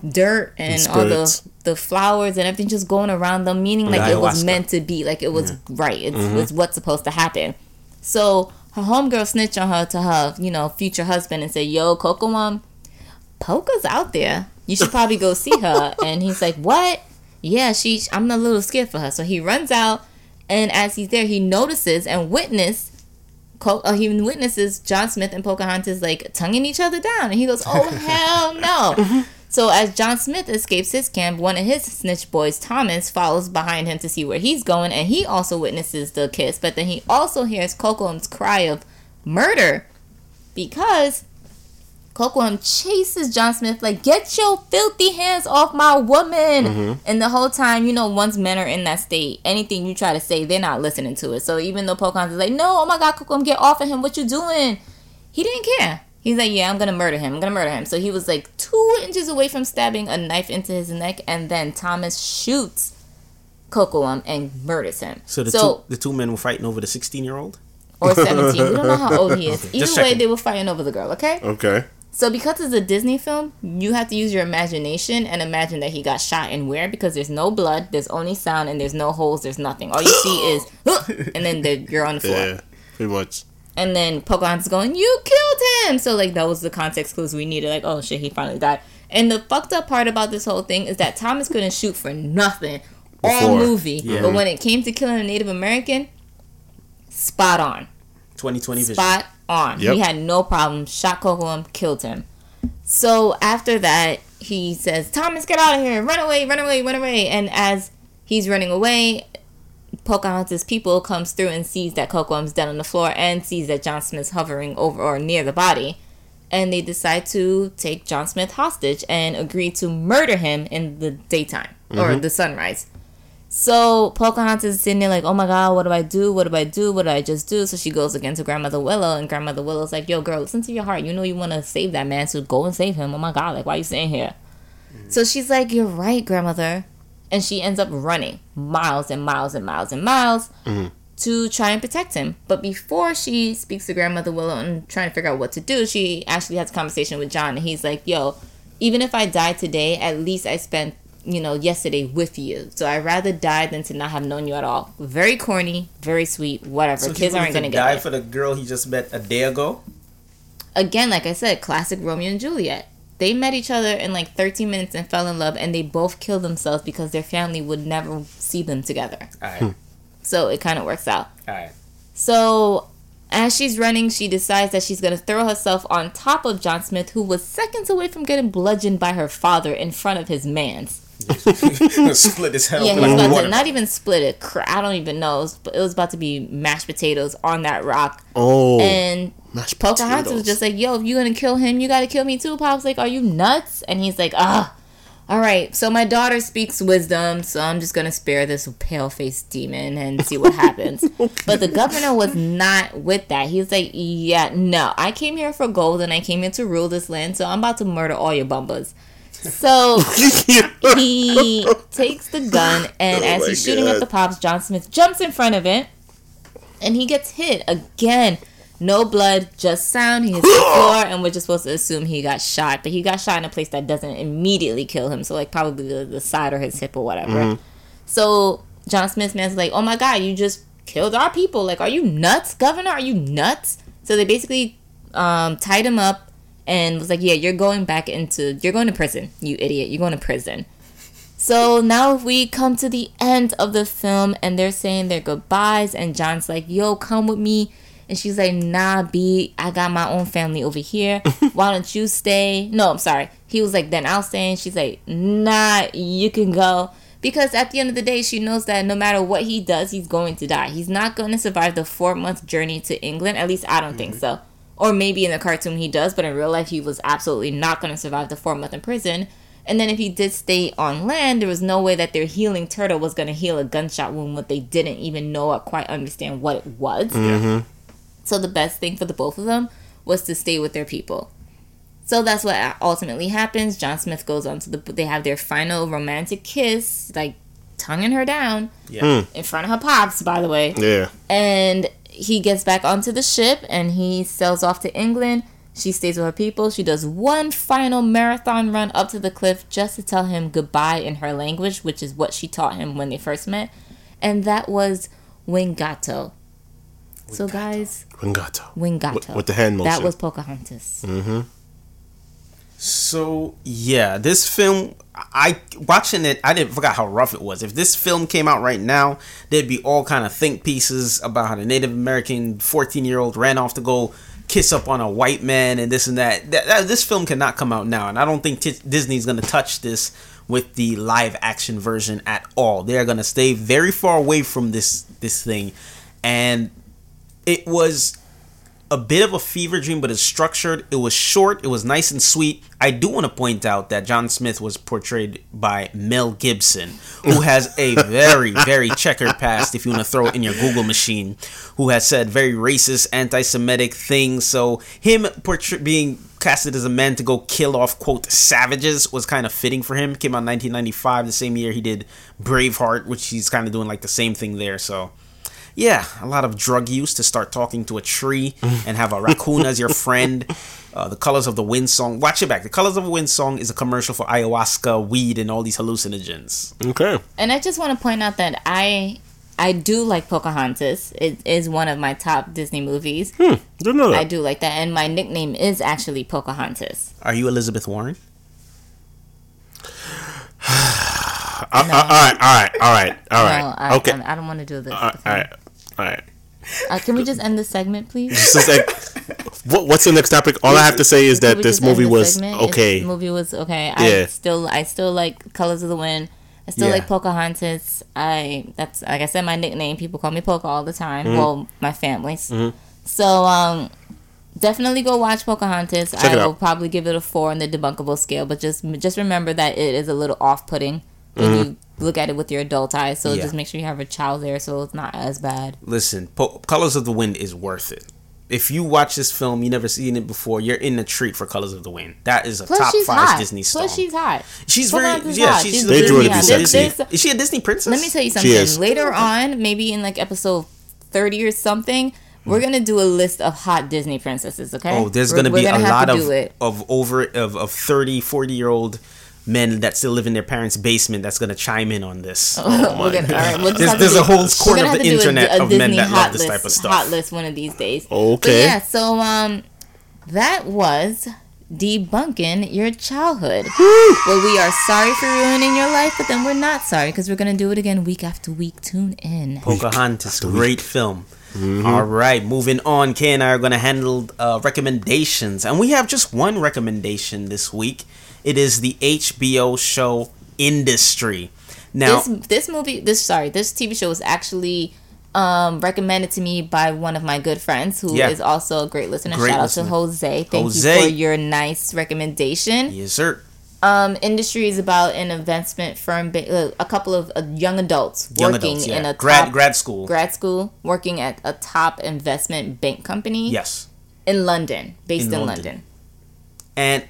dirt and all the flowers and everything just going around them, meaning like ayahuasca. It was meant to be, like it was right. It was what's supposed to happen. So her homegirl snitched on her to her, you know, future husband and said, yo, Kokum, Poka's out there. You should probably go see her. And he's like, what? Yeah, I'm a little scared for her. So he runs out, and as he's there, he notices and witnesses John Smith and Pocahontas like tonguing each other down, and he goes, oh hell no. So as John Smith escapes his camp, one of his snitch boys, Thomas, follows behind him to see where he's going, and he also witnesses the kiss, but then he also hears Kokum's cry of murder, because Kokum chases John Smith like, get your filthy hands off my woman. Mm-hmm. And the whole time, you know, once men are in that state, anything you try to say, they're not listening to it. So even though Pocahontas is like, no, oh my God, Kokum, get off of him, what you doing? He didn't care. He's like, yeah, I'm gonna murder him. So he was like 2 inches away from stabbing a knife into his neck, and then Thomas shoots Kokum and murders him. So the two men were fighting over the 16-year-old? Or 17. We don't know how old he is. Okay. Either way, they were fighting over the girl, okay? Okay. So because it's a Disney film, you have to use your imagination and imagine that he got shot and where, because there's no blood, there's only sound, and there's no holes, there's nothing. All you see is, and then you're on the floor. Yeah, pretty much. And then Pocahontas going, you killed him! So, like, that was the context clues we needed. Like, oh, shit, he finally died. And the fucked up part about this whole thing is that Thomas couldn't shoot for nothing all movie. Yeah. But when it came to killing a Native American, spot on. 2020 vision. Spot on. Yep. He had no problem. Shot Kokum, killed him. So after that, he says, Thomas, get out of here. Run away. And as he's running away, Pocahontas' people comes through and sees that Kokum's dead on the floor and sees that John Smith's hovering over or near the body. And they decide to take John Smith hostage and agree to murder him in the daytime or the sunrise. So Pocahontas is sitting there like, oh my God, what do I do? What do I just do? So she goes again to Grandmother Willow, and Grandmother Willow's like, yo, girl, listen to your heart. You know you want to save that man, so go and save him. Oh my God, like, why are you sitting here? So she's like, you're right, grandmother. And she ends up running miles and miles and miles and miles to try and protect him. But before she speaks to Grandmother Willow and trying to figure out what to do, she actually has a conversation with John. And he's like, yo, even if I die today, at least I spent, you know, yesterday with you. So I'd rather die than to not have known you at all. Very corny, very sweet, whatever. So kids aren't going to get die for the girl he just met a day ago? Again, like I said, classic Romeo and Juliet. They met each other in like 13 minutes and fell in love, and they both killed themselves because their family would never see them together. All right. So it kind of works out. All right. So as she's running, she decides that she's going to throw herself on top of John Smith, who was seconds away from getting bludgeoned by her father in front of his mans. Split his head. Yeah, he was about to not even split it. I don't even know. But it was about to be mashed potatoes on that rock. Oh. And Pocahontas was just like, yo, if you're going to kill him, you got to kill me too. Pop's like, are you nuts? And he's like, ah, all right. So my daughter speaks wisdom, so I'm just going to spare this pale-faced demon and see what happens. But the governor was not with that. He's like, yeah, no, I came here for gold and I came here to rule this land, so I'm about to murder all your bumbas. So he takes the gun, and as he's shooting at the pops, John Smith jumps in front of it, and he gets hit again. No blood, just sound. He hits the floor, and we're just supposed to assume he got shot. But he got shot in a place that doesn't immediately kill him. So, like, probably the side or his hip or whatever. Mm-hmm. So, John Smith's man's like, oh, my God, you just killed our people. Like, are you nuts, governor? Are you nuts? So, they basically tied him up and was like, yeah, you're going to prison, you idiot. You're going to prison. So, now we come to the end of the film, and they're saying their goodbyes. And John's like, yo, come with me. And she's like, nah, B, I got my own family over here. Why don't you stay? No, I'm sorry. He was like, then I'll stay. And she's like, nah, you can go. Because at the end of the day, she knows that no matter what he does, he's going to die. He's not going to survive the 4-month journey to England. At least I don't think so. Or maybe in the cartoon he does, but in real life he was absolutely not going to survive the 4-month in prison. And then if he did stay on land, there was no way that their healing turtle was going to heal a gunshot wound that they didn't even know or quite understand what it was. Mm-hmm. So the best thing for the both of them was to stay with their people. So that's what ultimately happens. John Smith goes on to they have their final romantic kiss, like tonguing her down in front of her pops, by the way. Yeah. And he gets back onto the ship and he sails off to England. She stays with her people. She does one final marathon run up to the cliff just to tell him goodbye in her language, which is what she taught him when they first met. And that was Wingato. So, guys, Wingato. With the hand motion. That was Pocahontas. Mm-hmm. So, yeah, this film, I forgot how rough it was. If this film came out right now, there'd be all kind of think pieces about how the Native American 14-year-old ran off to go kiss up on a white man and this and that. This film cannot come out now, and I don't think Disney's going to touch this with the live-action version at all. They're going to stay very far away from this thing, and it was a bit of a fever dream, but it's structured. It was short. It was nice and sweet. I do want to point out that John Smith was portrayed by Mel Gibson, who has a very, very checkered past, if you want to throw it in your Google machine, who has said very racist, anti-Semitic things. So him being casted as a man to go kill off, quote, savages was kind of fitting for him. It came out in 1995, the same year he did Braveheart, which he's kind of doing like the same thing there, so... Yeah, a lot of drug use to start talking to a tree and have a raccoon as your friend. The Colors of the Wind song. Watch it back. The Colors of the Wind song is a commercial for ayahuasca, weed, and all these hallucinogens. Okay. And I just want to point out that I do like Pocahontas. It is one of my top Disney movies. Didn't know that. I do like that. And my nickname is actually Pocahontas. Are you Elizabeth Warren? All right. Okay. I don't want to do this. All right. Can we just end this segment, please? What's the next topic? All I have to say is that this movie was okay. Yeah. I still like Colors of the Wind. I still like Pocahontas. That's like I said, my nickname. People call me Poca all the time. Mm-hmm. Well, my family's. Mm-hmm. So definitely go watch Pocahontas. Check I will probably give it a 4 on the debunkable scale, but just remember that it is a little off-putting. When you look at it with your adult eyes, so just make sure you have a child there so it's not as bad. Listen, Colors of the Wind is worth it. If you watch this film, you never seen it before, you're in the treat for Colors of the Wind. That is a top 5 Disney star. Plus, she's hot. She's very, yeah, she's really hot. Is she a Disney princess? Let me tell you something. Later on, maybe in like episode 30 or something, we're going to do a list of hot Disney princesses, okay? Oh, there's going to be a lot of 30, 40-year-old men that still live in their parents' basement that's going to chime in on this. There's a whole corner of the internet of men that love this type of stuff. Hot list one of these days. Okay. But yeah, so that was Debunking Your Childhood. Well, we are sorry for ruining your life, but then we're not sorry because we're going to do it again week after week. Tune in. Pocahontas, great film. Mm-hmm. All right, moving on. Kay and I are going to handle recommendations. And we have just one recommendation this week. It is the HBO show Industry. Now, this TV show was actually recommended to me by one of my good friends who is also a great listener. Shout out to Jose. Thank you for your nice recommendation. Yes, sir. Industry is about an investment firm, a couple of young adults in a top grad school working at a top investment bank company. Yes, in London, based in London. And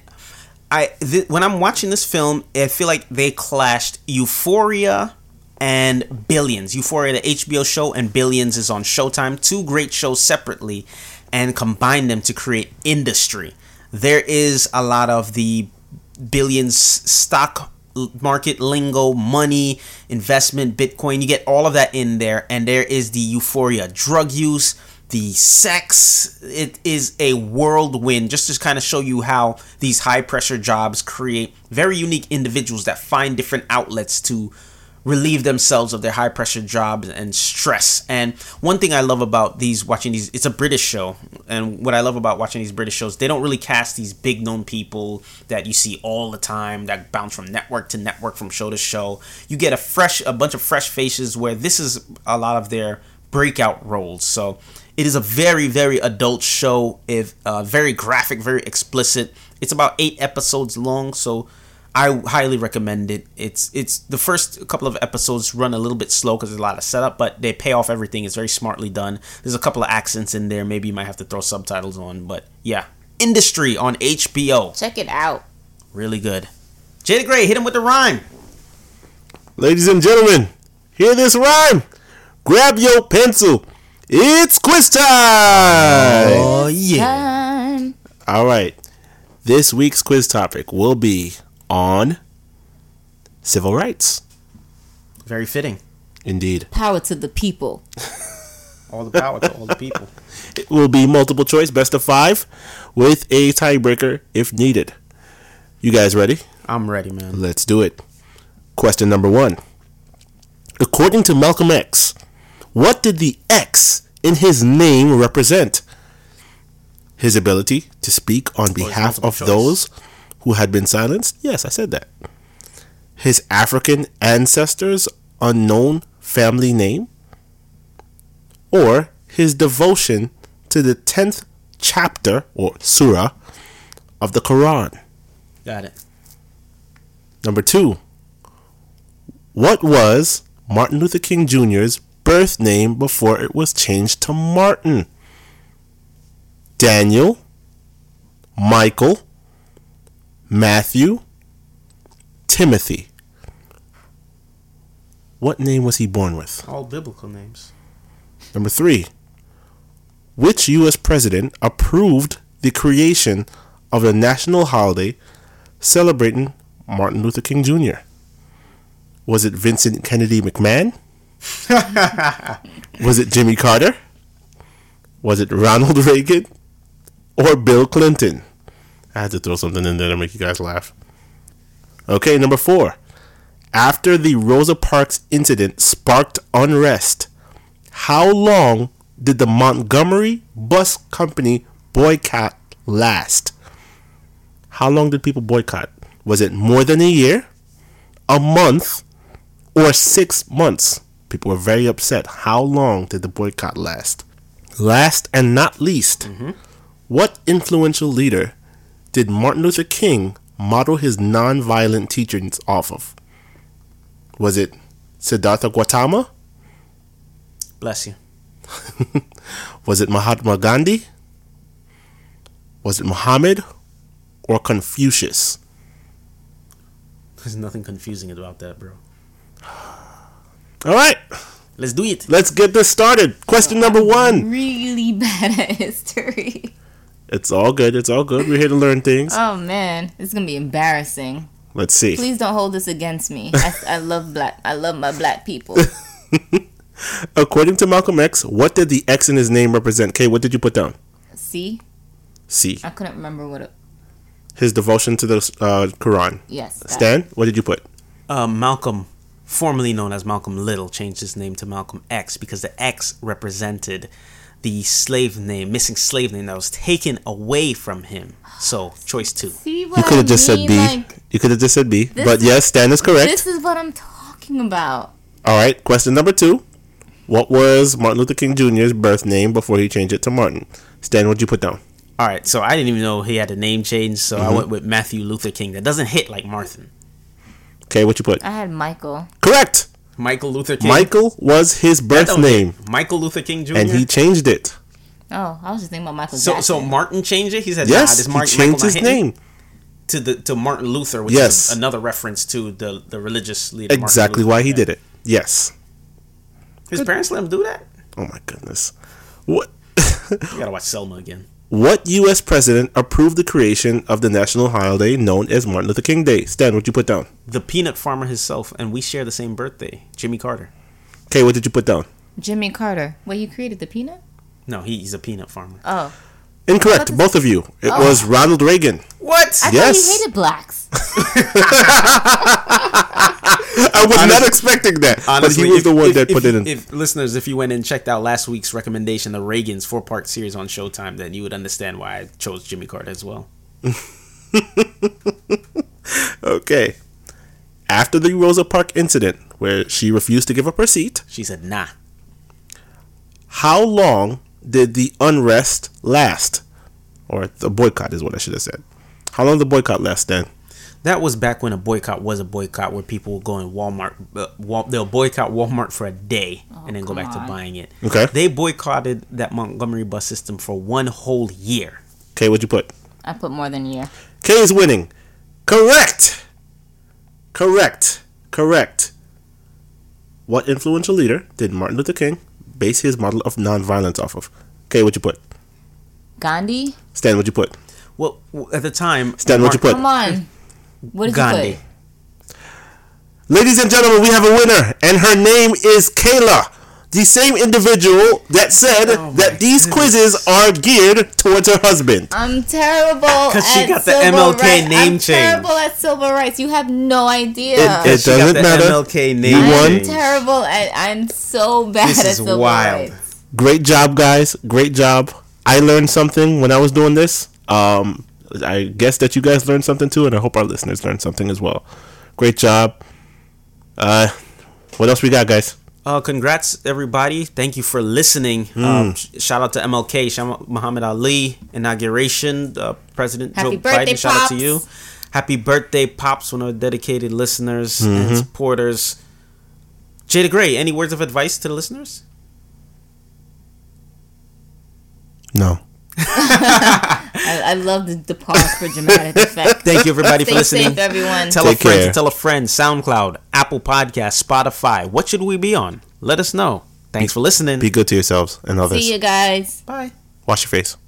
when I'm watching this film, I feel like they clashed Euphoria and Billions. Euphoria, the HBO show, and Billions is on Showtime. Two great shows separately, and combine them to create Industry. There is a lot of the Billions stock market lingo, money, investment, Bitcoin. You get all of that in there, and there is the Euphoria drug use, the sex. It is a whirlwind, just to kind of show you how these high pressure jobs create very unique individuals that find different outlets to relieve themselves of their high pressure jobs and stress. And one thing I love about it's a British show, and what I love about watching these British shows, they don't really cast these big known people that you see all the time that bounce from network to network, from show to show. You get a bunch of fresh faces where this is a lot of their breakout roles. So it is a very, very adult show, very graphic, very explicit. It's about 8 episodes long, so I highly recommend it. It's the first couple of episodes run a little bit slow because there's a lot of setup, but they pay off everything. It's very smartly done. There's a couple of accents in there. Maybe you might have to throw subtitles on, but yeah. Industry on HBO. Check it out. Really good. Jada Gray, hit him with the rhyme. Ladies and gentlemen, hear this rhyme. Grab your pencil. It's quiz time. Oh, yeah. Time. All right. This week's quiz topic will be on civil rights. Very fitting. Indeed. Power to the people. All the power to all the people. It will be multiple choice, best of 5, with a tiebreaker if needed. You guys ready? I'm ready, man. Let's do it. Question number 1. According to Malcolm X, what did the X in his name represent? His ability to speak on behalf of those who had been silenced? Yes, I said that. His African ancestors' unknown family name? Or his devotion to the 10th chapter, or surah, of the Quran? Got it. Number 2. What was Martin Luther King Jr.'s birth name before it was changed to Martin? Daniel? Michael? Matthew? Timothy? What name was he born with? All biblical names. Number 3. Which U.S. president approved the creation of a national holiday celebrating Martin Luther King Jr.? Was it Vincent Kennedy McMahon? Was it Jimmy Carter? Was it Ronald Reagan? Or Bill Clinton? I had to throw something in there to make you guys laugh. Okay, number 4. After the Rosa Parks incident sparked unrest, how long did the Montgomery Bus Company boycott last? How long did people boycott? Was it more than a year, a month, or 6 months? People were very upset. How long did the boycott last? Last and not least, what influential leader did Martin Luther King model his nonviolent teachings off of? Was it Siddhartha Gautama? Bless you. Was it Mahatma Gandhi? Was it Muhammad or Confucius? There's nothing confusing about that, bro. All right. Let's do it. Let's get this started. Question number one. Really bad at history. It's all good. It's all good. We're here to learn things. Oh, man. It's going to be embarrassing. Let's see. Please don't hold this against me. I love my black people. According to Malcolm X, what did the X in his name represent? Kay, what did you put down? C. C. I couldn't remember what it... His devotion to the Quran. Yes. Stan, what did you put? Malcolm, formerly known as Malcolm Little, changed his name to Malcolm X because the X represented the missing slave name that was taken away from him. So, choice 2. See what you could have just said B. You could have just said B. But yes, Stan is correct. This is what I'm talking about. All right, question number 2. What was Martin Luther King Jr.'s birth name before he changed it to Martin? Stan, what did you put down? All right, so I didn't even know he had a name change, so I went with Matthew Luther King. That doesn't hit like Martin. Okay, what you put? I had Michael. Correct. Michael Luther King. Michael was his birth name. Michael Luther King Jr. And he changed it. Oh, I was just thinking about Michael Jackson. So Martin changed it? He said, yes, this he changed his name. To Martin Luther, which is another reference to the religious leader. Exactly why he did it. Yes. His parents let him do that? Oh, my goodness. What? You got to watch Selma again. What U.S. president approved the creation of the national holiday known as Martin Luther King Day? Stan, what did you put down? The peanut farmer himself, and we share the same birthday, Jimmy Carter. Okay, what did you put down? Jimmy Carter. Well, he created the peanut? No, he's a peanut farmer. Oh. Incorrect, both of you. It was Ronald Reagan. What? I thought he hated blacks. I was not expecting that. Honestly, but he was the one that put it in. Listeners, if you went and checked out last week's recommendation, the Reagan's 4-part series on Showtime, then you would understand why I chose Jimmy Carter as well. Okay. After the Rosa Parks incident, where she refused to give up her seat, she said, nah. How long did the unrest last? Or the boycott is what I should have said. How long did the boycott last, then? That was back when a boycott was a boycott, where people would go in Walmart. They'll boycott Walmart for a day and then go back to buying it. Okay. They boycotted that Montgomery bus system for one whole year. Kay, what'd you put? I put more than a year. Kay is winning. Correct. What influential leader did Martin Luther King base his model of nonviolence off of? Kay, what'd you put? Gandhi. Stan, what'd you put? Well, at the time... Stan, what'd you put? Come on. What did Gandhi. You put? Ladies and gentlemen, we have a winner, and her name is Kayla, the same individual that said that these quizzes are geared towards her husband. I'm terrible at civil rights. Because she got the MLK name change. I'm terrible at civil rights. You have no idea. It doesn't matter. MLK name I'm terrible at... I'm so bad this at civil wild. Rights. Great job, guys. Great job. I learned something when I was doing this. I guess that you guys learned something too, and I hope our listeners learned something as well. Great job. What else we got, guys? Congrats, everybody. Thank you for listening. Shout out to MLK, shout out Muhammad Ali, inauguration, President Joe Biden. Shout out to you. Happy birthday, Pops, one of our dedicated listeners and supporters. Jada Gray, any words of advice to the listeners? No. I love the pause for dramatic effect. Thank you, everybody, for listening. Safe, everyone. Tell Take a friend care. To tell a friend. SoundCloud, Apple Podcasts, Spotify. What should we be on? Let us know. Thanks for listening. Be good to yourselves and others. See you guys. Bye. Wash your face.